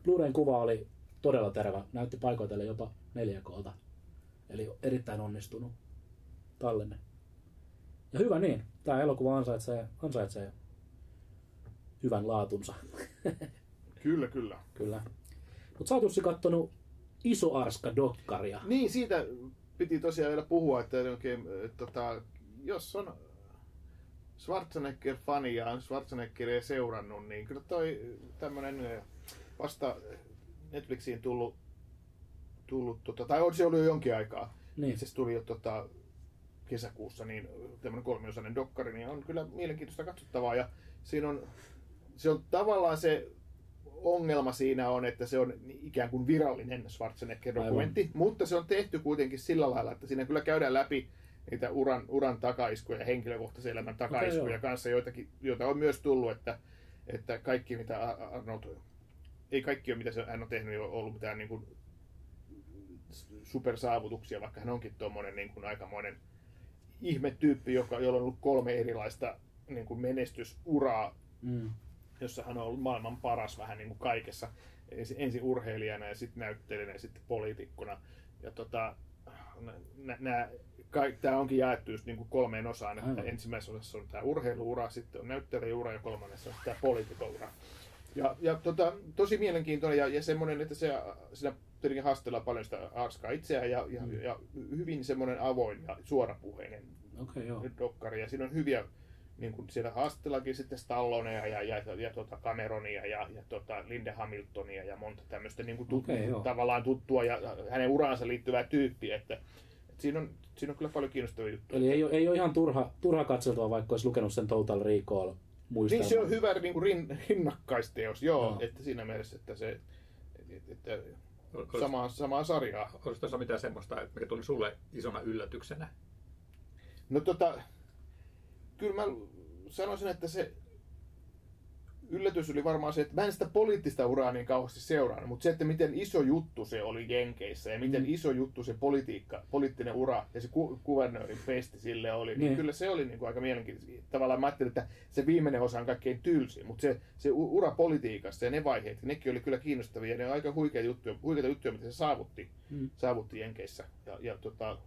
Blu-rayn kuva oli todella terävä, näytti paikoitelle jopa neljä K:lta. Eli erittäin onnistunut tallenne. Ja hyvä niin, tämä elokuva ansaitsee, ansaitsee hyvän laatunsa. Kyllä, kyllä. Kyllä. Mutta sä oot Jussi kattonut Iso Arska-dokkaria. Niin, siitä piti tosiaan vielä puhua, että okay, tota, jos on Schwarzenegger-fani ja on Schwarzeneggeria seurannut, niin kyllä toi tämmönen vasta Netflixiin tullut, tullut tota, tai on se ollut jo jonkin aikaa, niin. Itse asiassa tuli jo tota, kesäkuussa, niin tämmönen kolmiosainen dokkari, niin on kyllä mielenkiintoista katsottavaa ja siinä on Se on tavallaan se ongelma siinä on, että se on ikään kuin virallinen Schwarzenegger-dokumentti, mutta se on tehty kuitenkin sillä lailla, että siinä kyllä käydään läpi niitä uran, uran takaiskuja, henkilökohtaisen elämän takaiskuja okay, kanssa, joitakin, joita on myös tullut, että, että kaikki mitä Arnold, ei kaikki ole mitä se, hän on tehnyt, ei ole ollut mitään niin kuin supersaavutuksia, vaikka hän onkin tuommoinen niin kuin aikamoinen ihmetyyppi, joka, jolla on ollut kolme erilaista niin kuin menestysuraa. Mm. Jossa hän on ollut maailman paras vähän niin kuin kaikessa. Ensin urheilijana ja sitten näyttelijänä ja sitten poliitikkona. Ja tota, tämä onkin jaettu just niin kuin kolmeen osaan. Että ensimmäisessä osassa on tämä urheiluura, sitten on näyttelijäura ja kolmannessa on tämä poliitikoura. Ja, ja tota, tosi mielenkiintoinen ja, ja semmoinen, että se, siinä tietenkin haastellaan paljon sitä Arskaa itseään ja, ja, mm. ja hyvin semmoinen avoin ja suorapuheinen okay, dokkari. Ja siinä on hyviä... Niin kuin siellä haastellakin sitten Stallonea ja, ja, ja, ja tuota Cameronia ja, ja tuota Linda Hamiltonia ja monta tämmöistä niin kuin tuttu, okay, tavallaan tuttua ja hänen uraansa liittyvää tyyppiä. Että, että siinä, on, siinä on kyllä paljon kiinnostavia juttuja. Eli ei ole, ei ole ihan turha, turha katseltua, vaikka olisi lukenut sen Total Recall muistelman. Niin se on hyvä niin kuin rinnakkaisteos, joo, joo. Että siinä mielessä, että se... Että, olis, samaa, samaa sarjaa. Olisiko tuossa mitään semmoista, mikä tuli sulle isona yllätyksenä? No tota... Kyllä mä sanoisin, että se yllätys oli varmaan se, että mä en sitä poliittista uraa niin kauheasti seurannut, mutta se, että miten iso juttu se oli Jenkeissä ja miten mm. iso juttu se politiikka, poliittinen ura ja se ku- kuvernöörin pesti sille oli, niin mm. kyllä se oli niin kuin aika mielenkiintoista. Tavallaan mä ajattelin, että se viimeinen osa on kaikkein tylsin, mutta se, se ura politiikassa ja ne vaiheet, nekin oli kyllä kiinnostavia ja ne on aika huikeita juttuja, huikeita juttuja mitä se saavutti, mm. saavutti Jenkeissä. Ja, ja, tota,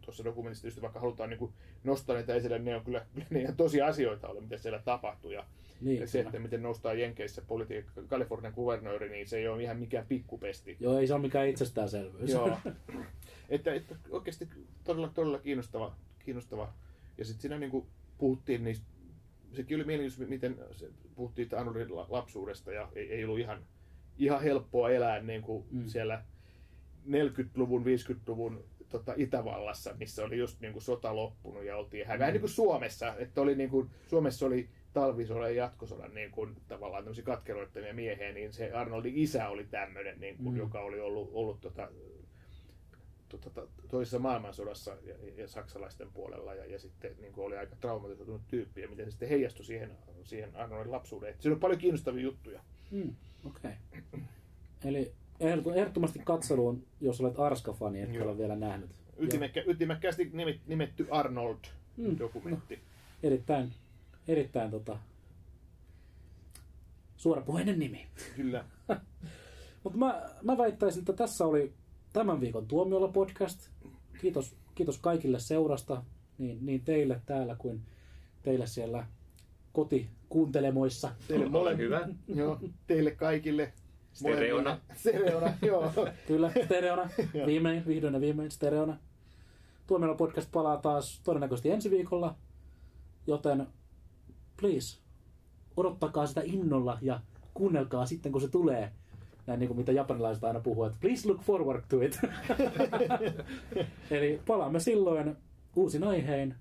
tuossa dokumentissa tietysti vaikka halutaan niin nostaa niitä esille, ne on kyllä ne on tosi asioita ole, mitä siellä tapahtuu. Ja niin, se, että miten nostaa Jenkeissä politiikka, Kalifornian kuvernööri, niin se ei ole ihan mikään pikkupesti. Joo, ei se ole mikään itsestäänselvyys. Joo. Että, että oikeasti todella, todella kiinnostava, kiinnostava. Ja sitten siinä niin kuin puhuttiin niistä, sekin oli mielenkiintoista, miten se, puhuttiin Arnoldin lapsuudesta ja ei, ei ollut ihan, ihan helppoa elää niin kuin mm. siellä neljäkymmentäluvun, viisikymmentäluvun tota, Itävallassa, missä oli just niin kuin sota loppunut ja oltiin vähän mm. niin kuin Suomessa, että oli niin kuin, Suomessa oli talvisodan ja jatkosodan niin kuin, tavallaan tämmöisiä katkeroittamia miehiä, niin se Arnoldin isä oli tämmöinen, niin kuin, mm. joka oli ollut, ollut tota, tota, toisessa maailmansodassa ja, ja saksalaisten puolella ja, ja sitten niin kuin oli aika traumatisoitunut tyyppi ja miten se sitten heijastui siihen, siihen Arnoldin lapsuuteen. Että siinä on paljon kiinnostavia juttuja. Mm. Okei. Okay. Eli ehdottomasti katseluun, jos olet Arska-fani, etkä ole vielä nähnyt. Ytimekkä, ytimekkäästi nimetty Arnold-dokumentti. Mm. No, erittäin erittäin tota, suorapuheinen nimi. Kyllä. Mutta mä, mä väittäisin, että tässä oli tämän viikon Tuomiolla-podcast. Kiitos, kiitos kaikille seurasta, niin, niin teille täällä kuin teille siellä kotikuuntelemoissa. Teille molemmille. Joo, teille kaikille. Stereona. Stereona, joo. Kyllä, stereona. Viimein, vihdoin ja viimein stereona. Tuomiolla-podcast palaa taas todennäköisesti ensi viikolla, joten please, odottakaa sitä innolla ja kuunnelkaa sitten, kun se tulee. Näin niin kuin mitä japanilaiset aina puhuu, että please look forward to it. Eli palaamme silloin uusin aiheen.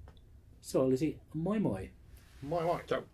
Se olisi moi moi. Moi moi. Ciao.